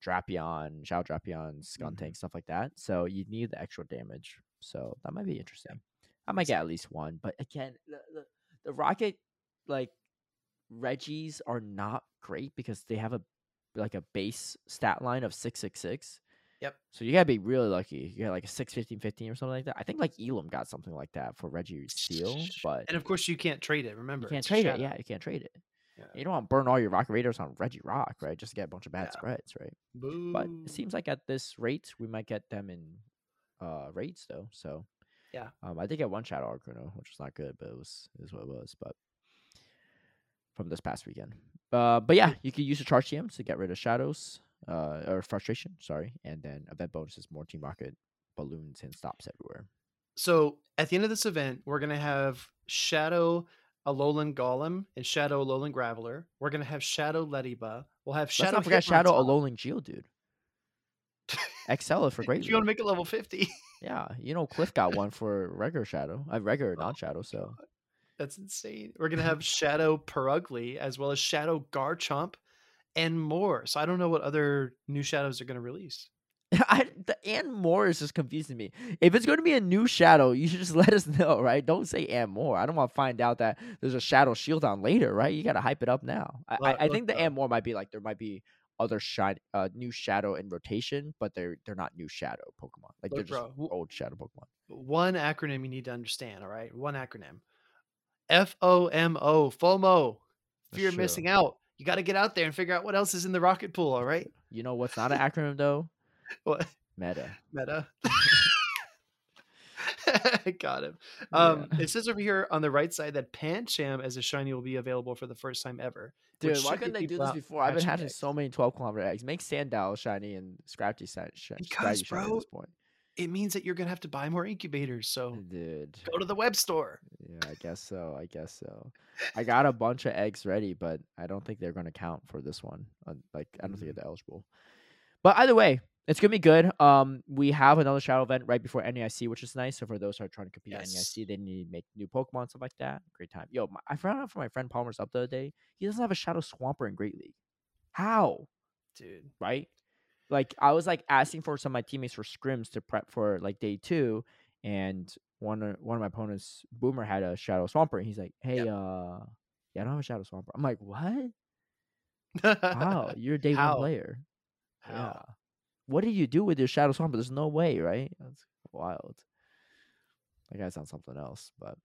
Drapion, Shao Drapion, Skuntank, stuff like that. So you need the extra damage. So that might be interesting. I might get at least one, but again, the Rocket like Regis are not great because they have a base stat line of 666. Yep. So you gotta be really lucky. You got like a 6, 15, 15 or something like that. I think like Elam got something like that for Registeel, and of course you can't trade it. Remember, you can't trade it. Yeah, you can't trade it. Yeah. You don't want to burn all your Rocket Raiders on Regirock, right? Just to get a bunch of bad spreads, right? Boo. But it seems like at this rate, we might get them in raids, though. So, yeah. I did get one Shadow Arcanine, which was not good, but it was what it was. But from this past weekend. But yeah, you can use the Charge TMs to get rid of Shadows, or Frustration, sorry. And then event bonuses, more Team Rocket balloons and stops everywhere. So at the end of this event, we're going to have Shadow Alolan Golem and Shadow Alolan Graveler. We're going to have Shadow Lediba. We'll have Shadow... Let's not forget Shadow Alolan Geodude. Excella for Great League. You want to make it level 50. Yeah. You know, Cliff got one for regular Shadow. Regular non-Shadow, so... That's insane. We're going to have Shadow Perugly as well as Shadow Garchomp and more. So I don't know what other new Shadows are going to release. And more is just confusing me. If it's going to be a new Shadow, you should just let us know, right? Don't say and more. I don't want to find out that there's a Shadow Shield on later, right? You got to hype it up now. I think the and more might be like there might be other new Shadow in rotation, but they're not new Shadow Pokemon. Like they're just old Shadow Pokemon. One acronym you need to understand, all right? One acronym. FOMO. FOMO. Fear of missing out. You got to get out there and figure out what else is in the rocket pool, all right? You know what's not an acronym though? What? Meta. Got him. It says over here on the right side that Pancham as a shiny will be available for the first time ever. Dude, why couldn't they do this before? I've been hatching so many 12-kilometer eggs. Make Sandile shiny and Scrafty shiny at this point. It means that you're gonna have to buy more incubators. So, dude, go to the web store. Yeah, I guess so. I got a bunch of eggs ready, but I don't think they're gonna count for this one. Like, I don't think they're eligible. But either way, it's going to be good. We have another Shadow event right before NEIC, which is nice. So for those who are trying to compete NEIC, they need to make new Pokemon, stuff like that. Great time. Yo, I found out from my friend Palmer's up the other day, he doesn't have a Shadow Swampert in Great League. How? Dude. Right? Like, I was like asking for some of my teammates for scrims to prep for like day two, and one of my opponents, Boomer, had a Shadow Swampert. He's like, "Hey, yeah, I don't have a Shadow Swampert." I'm like, "What? Wow, you're a day one player. How? Yeah. What did you do with your Shadow Swampert? There's no way, right?" That's wild. That guy's on something else, but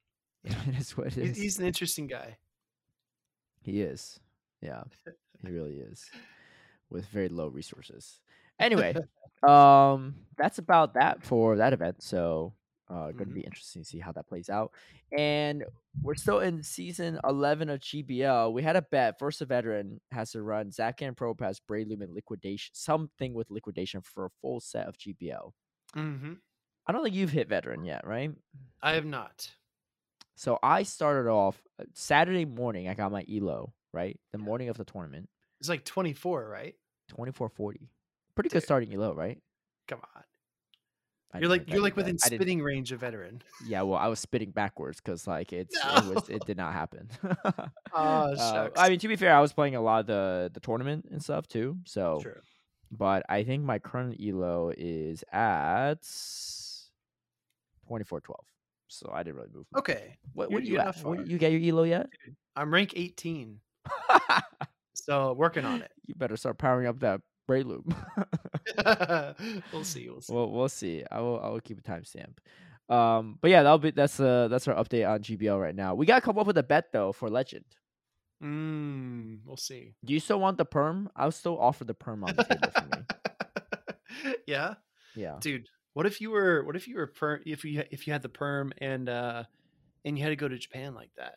yeah, it is what it is. He's an interesting guy. He is. Yeah, he really is. With very low resources. Anyway, that's about that for that event. So going to be interesting to see how that plays out. And we're still in season 11 of GBL. We had a bet. First, a veteran has to run Zacian, Propass, Breloom, and Liquidation. Something with Liquidation for a full set of GBL. Mm-hmm. I don't think you've hit veteran yet, right? I have not. So I started off Saturday morning. I got my ELO, right? The morning of the tournament. It's like 24, right? 2440. Pretty good starting ELO, right? Come on. You're like within spitting range of veteran. Yeah, well, I was spitting backwards because like it did not happen. Oh, shucks. I mean, to be fair, I was playing a lot of the tournament and stuff too. So, true. But I think my current ELO is at 2412. So I didn't really move. Okay, what are you at? You got your ELO yet? Dude, I'm rank 18. So working on it. You better start powering up that Breloom. We'll see. We'll see. I will keep a timestamp. But yeah, that's our update on GBL right now. We gotta come up with a bet though for Legend. We'll see. Do you still want the perm? I'll still offer the perm on the table for me. Yeah. Dude, what if you were perm if you had the perm and you had to go to Japan like that?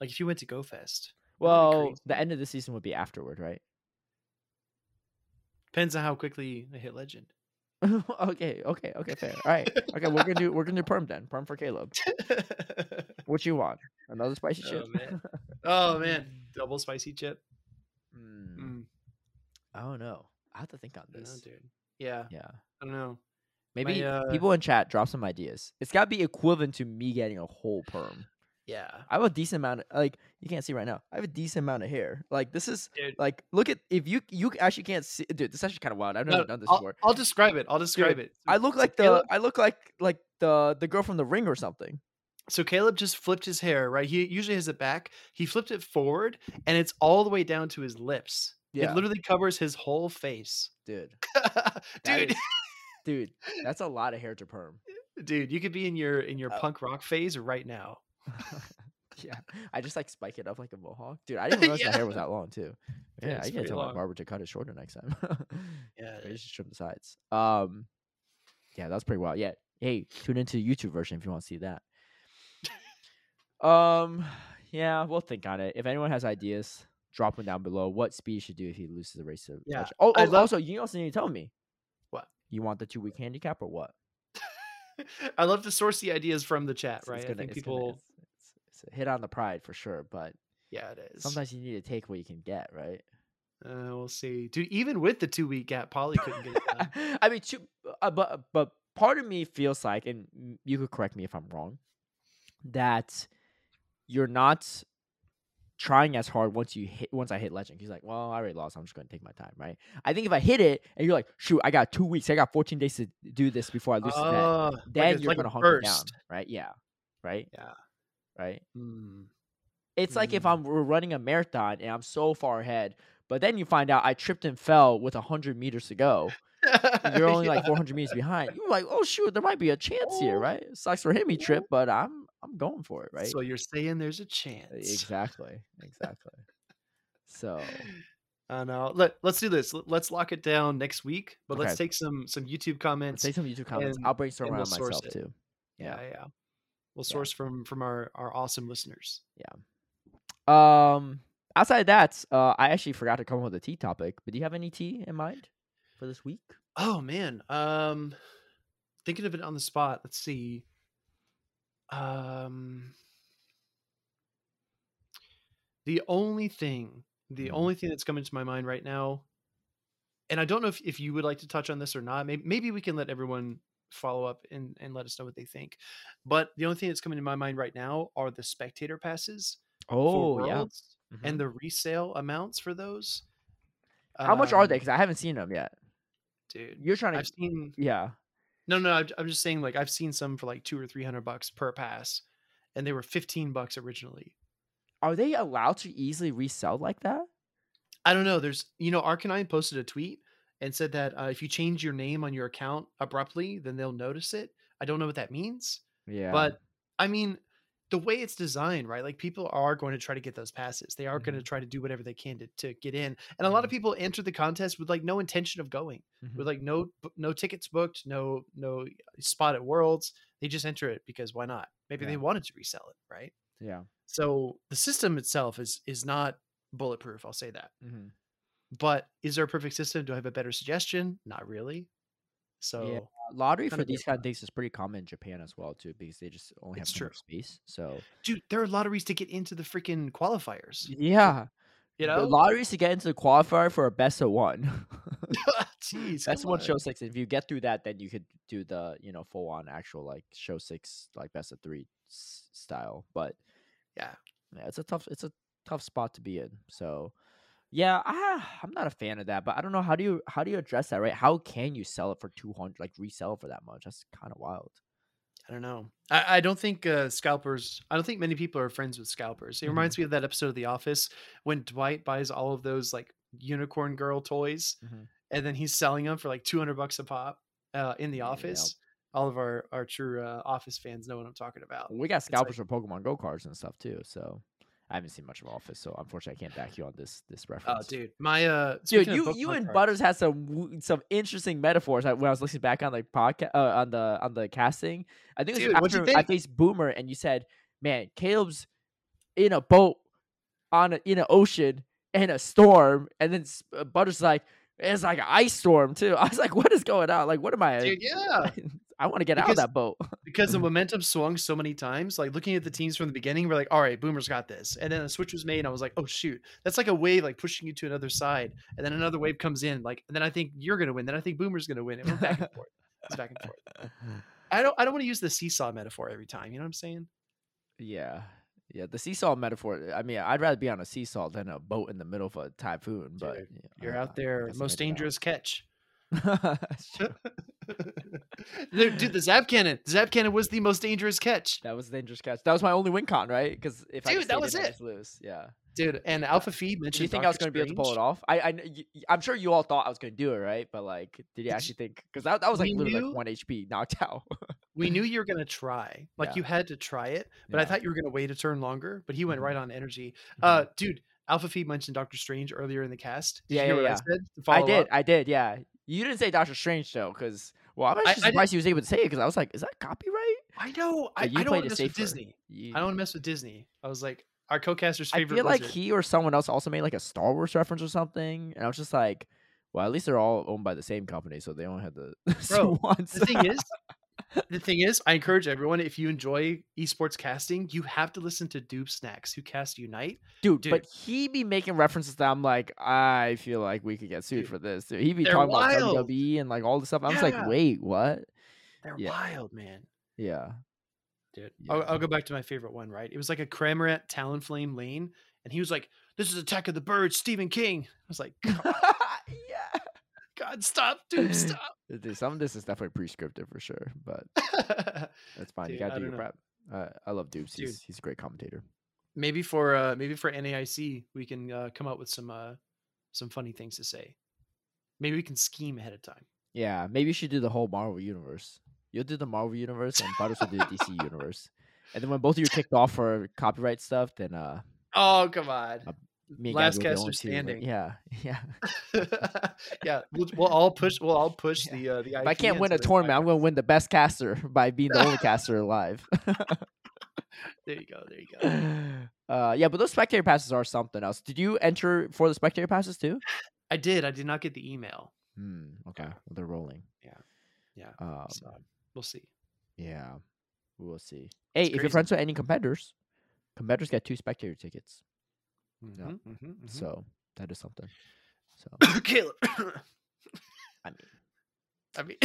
Like if you went to GoFest. Well, the end of the season would be afterward, right? Depends on how quickly they hit Legend. Okay, fair. All right. Okay, we're gonna do perm then. Perm for Caleb. What you want? Another spicy chip? Man. Oh man, double spicy chip. I don't know. I have to think on this. I don't know, dude. Yeah. I don't know. Maybe people in chat drop some ideas. It's gotta be equivalent to me getting a whole perm. Yeah, I have a decent amount of, like, you can't see right now. I have a decent amount of hair. Like, this is, dude. Like, look at, if you actually can't see, dude, this is actually kind of wild. I've never done this before. I'll describe it. Dude, it. I look like the girl from The Ring or something. So Caleb just flipped his hair, right? He usually has it back. He flipped it forward, and it's all the way down to his lips. Yeah. It literally covers his whole face. Dude. Dude, that's a lot of hair to perm. Dude, you could be in your punk rock phase right now. Yeah, I just like spike it up like a mohawk, dude. I didn't realize my hair was that long too. Yeah, I gotta tell my barber to cut it shorter next time. Yeah, I just trim the sides. Yeah, that's pretty wild. Yeah, hey, tune into the YouTube version if you want to see that. Yeah, we'll think on it. If anyone has ideas, drop them down below. What Speedy should do if he loses the race to Legend. Also, you also need to tell me what you want the 2-week handicap or what. I love to source the ideas from the chat, right? I think people it's a hit on the pride for sure, but yeah, it is. Sometimes you need to take what you can get, right? We'll see, dude. Even with the 2-week gap, Polly couldn't get it done. I mean, but part of me feels like, and you could correct me if I'm wrong, that you're not trying as hard once I hit Legend. He's like, well, I already lost, I'm just gonna take my time, right? I think if I hit it and you're like, shoot, I got 2 weeks, I got 14 days to do this before I lose to that, then you're gonna hunker down, right? Right. It's like if we're running a marathon and I'm so far ahead, but then you find out I tripped and fell with 100 meters to go. You're only like 400 meters behind. You're like, oh shoot, there might be a chance here, right? It sucks for him, he tripped, but I'm going for it, right? So you're saying there's a chance. Exactly. So I don't know. Let's do this. Let's lock it down next week, but let's take some YouTube comments. I'll brainstorm around myself too. Yeah. We'll source from our awesome listeners. Yeah. Outside of that, I actually forgot to come up with a tea topic, but do you have any tea in mind for this week? Oh man. Thinking of it on the spot. Let's see. The only thing that's coming to my mind right now, and I don't know if you would like to touch on this or not. Maybe we can let everyone follow up and let us know what they think. But the only thing that's coming to my mind right now are the spectator passes. Oh, Worlds, yeah. Mm-hmm. And the resale amounts for those. How much are they? Because I haven't seen them yet. dude. You're trying to. I've seen. Yeah. No. I'm just saying, like, I've seen some for like $200 or $300 per pass, and they were $15 originally. Are they allowed to easily resell like that? I don't know. There's, you know, Arcanine posted a tweet and said that if you change your name on your account abruptly, then they'll notice it. I don't know what that means. Yeah. But I mean, the way it's designed, right? Like, people are going to try to get those passes. They are going to try to do whatever they can to get in. And a lot of people enter the contest with like no intention of going, with like no tickets booked, no spot at Worlds. They just enter it because why not? Maybe they wanted to resell it, right? Yeah. So the system itself is not bulletproof. I'll say that. But is there a perfect system? Do I have a better suggestion? Not really. So yeah. Lottery for these kind of things is pretty common in Japan as well too, because they just only have so much space. So dude, there are lotteries to get into the freaking qualifiers. Yeah, you know, the lotteries to get into the qualifier for a best of one. Jeez, that's what show six. If you get through that, then you could do the, you know, full on actual like show six, like best of three style. But yeah, it's a tough spot to be in. So. Yeah, I'm not a fan of that, but I don't know, how do you address that, right? How can you sell it for 200, like resell it for that much? That's kind of wild. I don't know. I don't think scalpers. I don't think many people are friends with scalpers. It reminds me of that episode of The Office when Dwight buys all of those like unicorn girl toys, and then he's selling them for like $200 a pop in the office. Yep. All of our true Office fans know what I'm talking about. We got scalpers for Pokemon Go cards and stuff too, so. I haven't seen much of Office, so unfortunately, I can't back you on this reference. Oh, dude, my you and Butters had some interesting metaphors. When I was listening back on like podcast on the casting, I think it was after I faced Boomer, and you said, "Man, Caleb's in a boat in an ocean and a storm," and then Butters like it's like an ice storm too. I was like, "What is going on? Like, what am I?" Dude, yeah. I want to get out of that boat. Because the momentum swung so many times, like looking at the teams from the beginning, we're like, all right, Boomer's got this. And then a switch was made and I was like, oh shoot, that's like a wave, like pushing you to another side. And then another wave comes in, like, and then I think you're going to win. Then I think Boomer's going to win. And we're back and forth. It's back and forth. I don't want to use the seesaw metaphor every time. You know what I'm saying? Yeah. Yeah. The seesaw metaphor. I mean, I'd rather be on a seesaw than a boat in the middle of a typhoon, but dude, you're out there. Most dangerous catch. Dude, the zap cannon was the most dangerous catch. That was my only win con, right? Because if dude, I that was it. I just lose. Yeah, dude. And Alpha Feed mentioned. Do you think Dr. I was going to be able to pull it off? I'm sure you all thought I was going to do it, right? But like, did you actually think? Because that was like literally like 1 HP knocked out. We knew you were going to try. Like you had to try it, but I thought you were going to wait a turn longer. But he went right on energy, dude. Alpha Feed mentioned Doctor Strange earlier in the cast. Did you hear what I said? I did. Yeah. You didn't say Doctor Strange though, because I'm actually surprised he was able to say it because I was like, "Is that copyright?" I know. I don't want to mess with Disney. I don't want to mess with Disney. I was like, our co-caster's favorite. I feel like he or someone else also made like a Star Wars reference or something, and I was just like, "Well, at least they're all owned by the same company, so they only had the same ones." The thing is, I encourage everyone, if you enjoy esports casting, you have to listen to Doob Snacks, who cast Unite. Dude, but he be making references that I'm like, I feel like we could get sued for this. Dude, he be talking about WWE and like all this stuff. I was like, wait, what? They're wild, man. Yeah. Dude, yeah. I'll go back to my favorite one, right? It was like a Cramorant Talonflame lane, and he was like, this is Attack of the Birds, Stephen King. I was like, God. Yeah. God, stop, dude, stop. Dude, some of this is definitely prescriptive for sure, but that's fine. Dude, you gotta do your prep. I love Dupes. He's a great commentator. Maybe for NAIC we can come up with some funny things to say. Maybe we can scheme ahead of time. Yeah, maybe you should do the whole Marvel universe. You'll do the Marvel universe and Butters will do the DC universe. And then when both of you are kicked off for copyright stuff, then oh come on. Last caster standing. Yeah. We'll all push the. If I can't win a tournament, I'm going to win the best caster by being the only caster alive. There you go. Yeah, but those spectator passes are something else. Did you enter for the spectator passes too? I did. I did not get the email. Okay. Well, they're rolling. Yeah. So we'll see. Yeah, we'll see. Hey, if you're friends with any competitors get 2 spectator tickets. No. So that is something. So Caleb, I mean,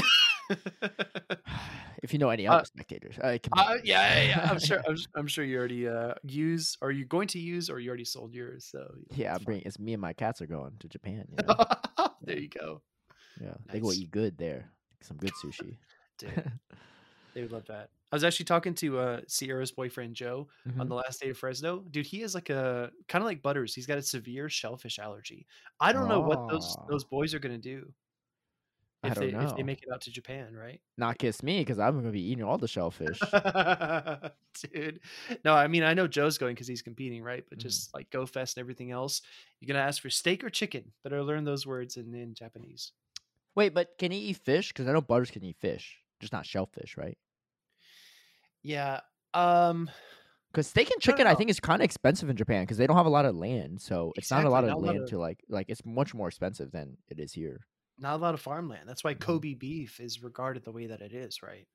if you know any other spectators, I'm sure you already use, or you're going to use, or you already sold yours. So yeah, it's me and my cats are going to Japan. You know? There you go. Yeah, nice. They go eat good there. Some good sushi. Dude, they would love that. I was actually talking to Sierra's boyfriend Joe on the last day of Fresno. Dude, he is like a kind of like Butters. He's got a severe shellfish allergy. I don't know what those boys are gonna do. If I don't know. If they make it out to Japan, right? Not kiss me, because I'm gonna be eating all the shellfish. Dude, no, I mean I know Joe's going because he's competing, right? But just like Go Fest and everything else, you're gonna ask for steak or chicken. Better learn those words in Japanese. Wait, but can he eat fish? Because I know Butters can eat fish, just not shellfish, right? Yeah, because steak and chicken I think is kind of expensive in Japan because they don't have a lot of land, so it's not a lot of land to like it's much more expensive than it is here. Not a lot of farmland. That's why Kobe beef is regarded the way that it is, right?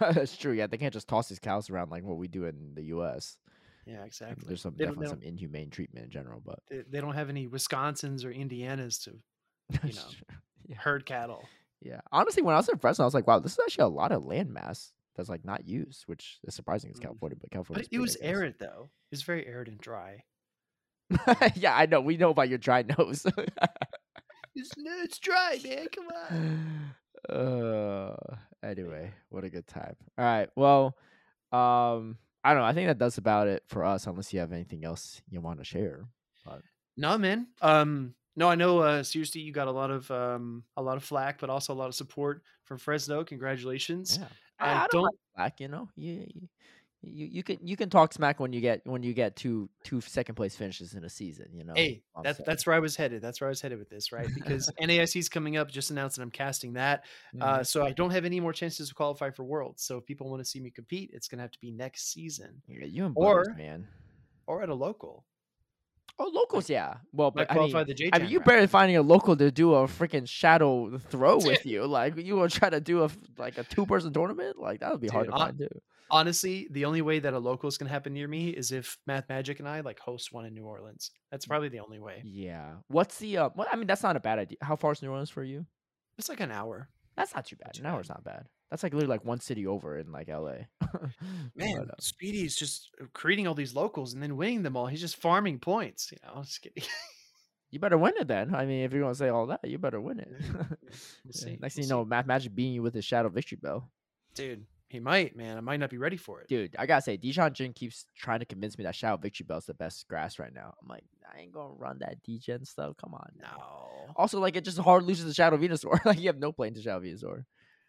That's true. Yeah, they can't just toss these cows around like what we do in the U.S. Yeah, exactly. There's definitely some inhumane treatment in general, but they don't have any Wisconsins or Indianas to, you know, herd cattle. Yeah, honestly, when I was in Fresno, I was like, wow, this is actually a lot of landmass that's like not used, which is surprising. It's California, but it was arid though. It's very arid and dry. Yeah, I know. We know about your dry nose. It's dry, man. Come on. Anyway, what a good time. All right. Well, I don't know. I think that does about it for us, unless you have anything else you want to share. But... No, man. No, I know. Seriously, you got a lot of flack, but also a lot of support from Fresno. Congratulations. Yeah. I don't like flack. You know, you can talk smack when you get two second place finishes in a season, you know. Hey, that's where I was headed. That's where I was headed with this, right? Because NAIC is coming up. Just announced that I'm casting that, so I don't have any more chances to qualify for Worlds. So if people want to see me compete, it's gonna have to be next season. Yeah, you and Butters, man, or at a local. Oh, locals, like, yeah. Well, but I mean, you better finding a local to do a freaking shadow throw with you. Like, you want to try to do a 2-person tournament? Like, that would be hard to find, too. Honestly, the only way that a local is going to happen near me is if Math Magic and I, like, host one in New Orleans. That's probably the only way. Yeah. What's the, I mean, that's not a bad idea. How far is New Orleans for you? It's like an hour. That's not too bad. An hour's not bad. That's like literally like one city over in like LA. Man, Speedy is just creating all these locals and then winning them all. He's just farming points. You know, I'm just kidding. You better win it then. I mean, if you're gonna say all that, you better win it. Next thing you know, Math Magic beating you with his shadow victory bell. Dude, he might, man. I might not be ready for it. Dude, I gotta say, Dijon Jin keeps trying to convince me that shadow victory bell is the best grass right now. I'm like, I ain't gonna run that Degen stuff. Come on. No. Also, like it just hard loses the Shadow Venusaur. Like you have no play into Shadow Venusaur.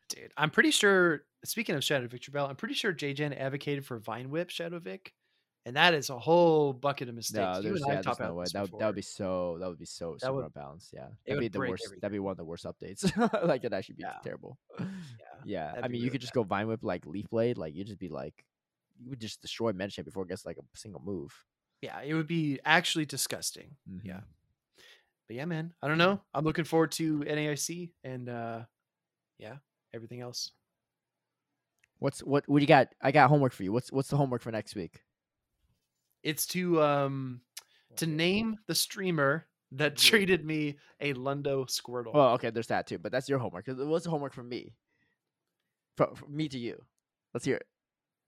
Dude, I'm pretty sure, speaking of Shadow Victor Bell, I'm pretty sure J-Gen advocated for Vine Whip Shadow Vic, and that is a whole bucket of mistakes. No, there's no way. That would be so unbalanced. Yeah, that'd be the worst. Everything. That'd be one of the worst updates. Like it'd actually be terrible. Yeah. I mean, you could just go Vine Whip like Leaf Blade. Like you'd just be like, you would just destroy Medicham before it gets like a single move. Yeah, it would be actually disgusting. Mm-hmm. Yeah, but yeah, man, I don't know. I'm looking forward to NAIC and everything else. What do you got? I got homework for you. What's the homework for next week? It's to name the streamer that traded me a Lundo Squirtle. Well, okay, there's that too, but that's your homework. What's the homework from me? From me to you. Let's hear it.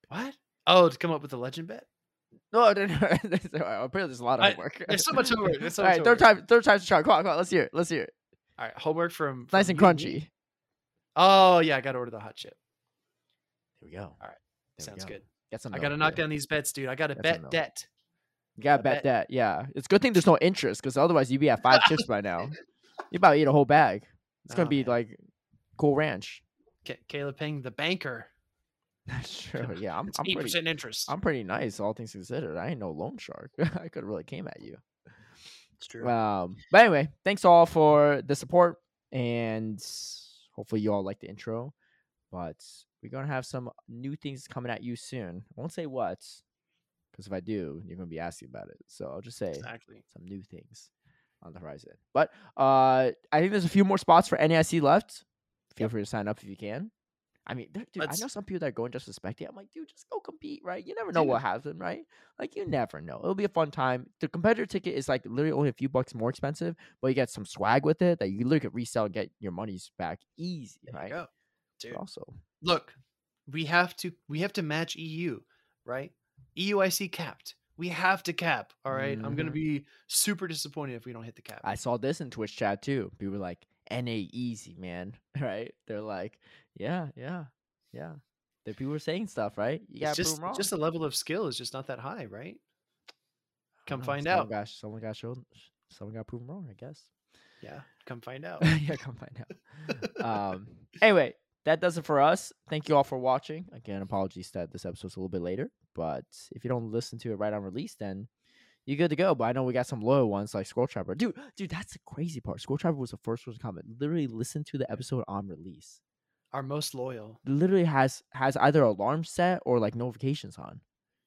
What? Oh, to come up with a legend bet? No, apparently there's a lot of homework. There's so much homework. All right, third time's a charm. Come on, let's hear it. All right, homework from nice and crunchy. Oh, yeah, I got to order the hot chip. Here we go. All right. Sounds good. I got to knock down these bets, dude. I got to bet debt. You got to bet debt, yeah. It's a good thing there's no interest because otherwise you'd be at 5 chips by now. You're about to eat a whole bag. It's going to be like Cool Ranch. Caleb Peng, the banker. Sure, yeah. I'm 8% pretty, interest. I'm pretty nice, all things considered. I ain't no loan shark. I could have really came at you. It's true. But anyway, thanks all for the support and... Hopefully you all like the intro, but we're going to have some new things coming at you soon. I won't say what, because if I do, you're going to be asking about it. So I'll just say some new things on the horizon. But I think there's a few more spots for NEIC left. Feel free to sign up if you can. I mean, dude, I know some people that are going just to spectate. I'm like, dude, just go compete, right? You never know what happens, right? Like, you never know. It'll be a fun time. The competitor ticket is like literally only a few bucks more expensive, but you get some swag with it that you literally could resell and get your monies back easy, right? There you go. Dude. But also, look, we have to match EU, right? EUIC capped. We have to cap. All right, I'm gonna be super disappointed if we don't hit the cap. I saw this in Twitch chat too. People were like, NEIC, man, right? They're like, yeah. The people were saying stuff, right? You got just wrong. Just the level of skill is just not that high, right? Come find out. Gosh, someone got proven wrong, I guess. Yeah, come find out. Anyway, that does it for us. Thank you all for watching. Again, apologies that this episode's a little bit later, but if you don't listen to it right on release, then you're good to go. But I know we got some loyal ones like Squirrel Trapper. Dude, that's the crazy part. Squirrel Trapper was the first one to comment. Literally listen to the episode on release. Our most loyal. Literally has either alarm set or like notifications on.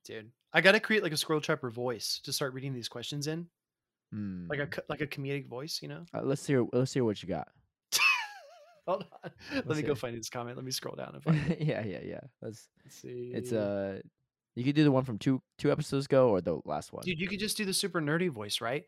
Dude, I got to create like a Squirrel Trapper voice to start reading these questions in. Like a comedic voice, you know? Let's hear what you got. Hold on. Let me go find his comment. Let me scroll down and find it. Yeah. Let's see. It's you could do the one from two episodes ago or the last one. Dude, you could just do the super nerdy voice, right?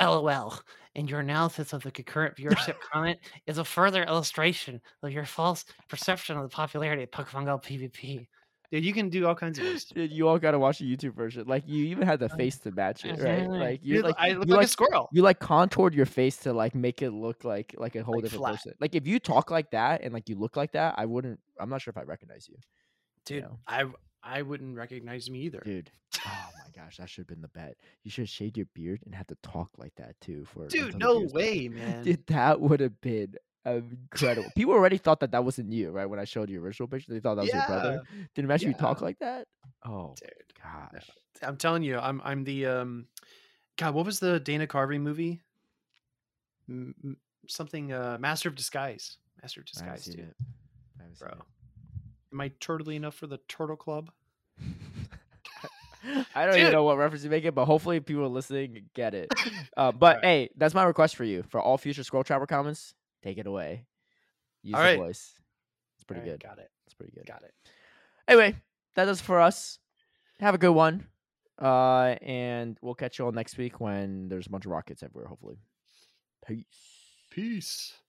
LOL. And your analysis of the concurrent viewership comment is a further illustration of your false perception of the popularity of Pokemon Go PvP. Dude, you can do all kinds of things. Dude, you all gotta watch the YouTube version. Like, you even had the face to match it, right? Like, you're dude, like I look like a squirrel. You like contoured your face to like make it look like a whole different flat person. Like, if you talk like that and like you look like that, I'm not sure if I recognize you. Dude, you know? I wouldn't recognize me either. Dude, oh my gosh, that should have been the bet. You should shade your beard and have to talk like that too. Dude, no way, man. Dude, that would have been incredible. People already thought that wasn't you, right? When I showed you original picture, they thought that was your brother. Didn't imagine you talk like that. Oh, dude, gosh. No. I'm telling you, I'm the God. What was the Dana Carvey movie? Something. Master of Disguise. Master of Disguise. I haven't seen it. Bro. Am I turtly enough for the Turtle Club? I don't even know what reference you make it, but hopefully people listening get it. But right. Hey, that's my request for you. For all future Squirrel Trapper comments, take it away. Use the voice. It's pretty good. Got it. It's pretty good. Got it. Anyway, that does it for us. Have a good one. And we'll catch you all next week when there's a bunch of rockets everywhere, hopefully. Peace.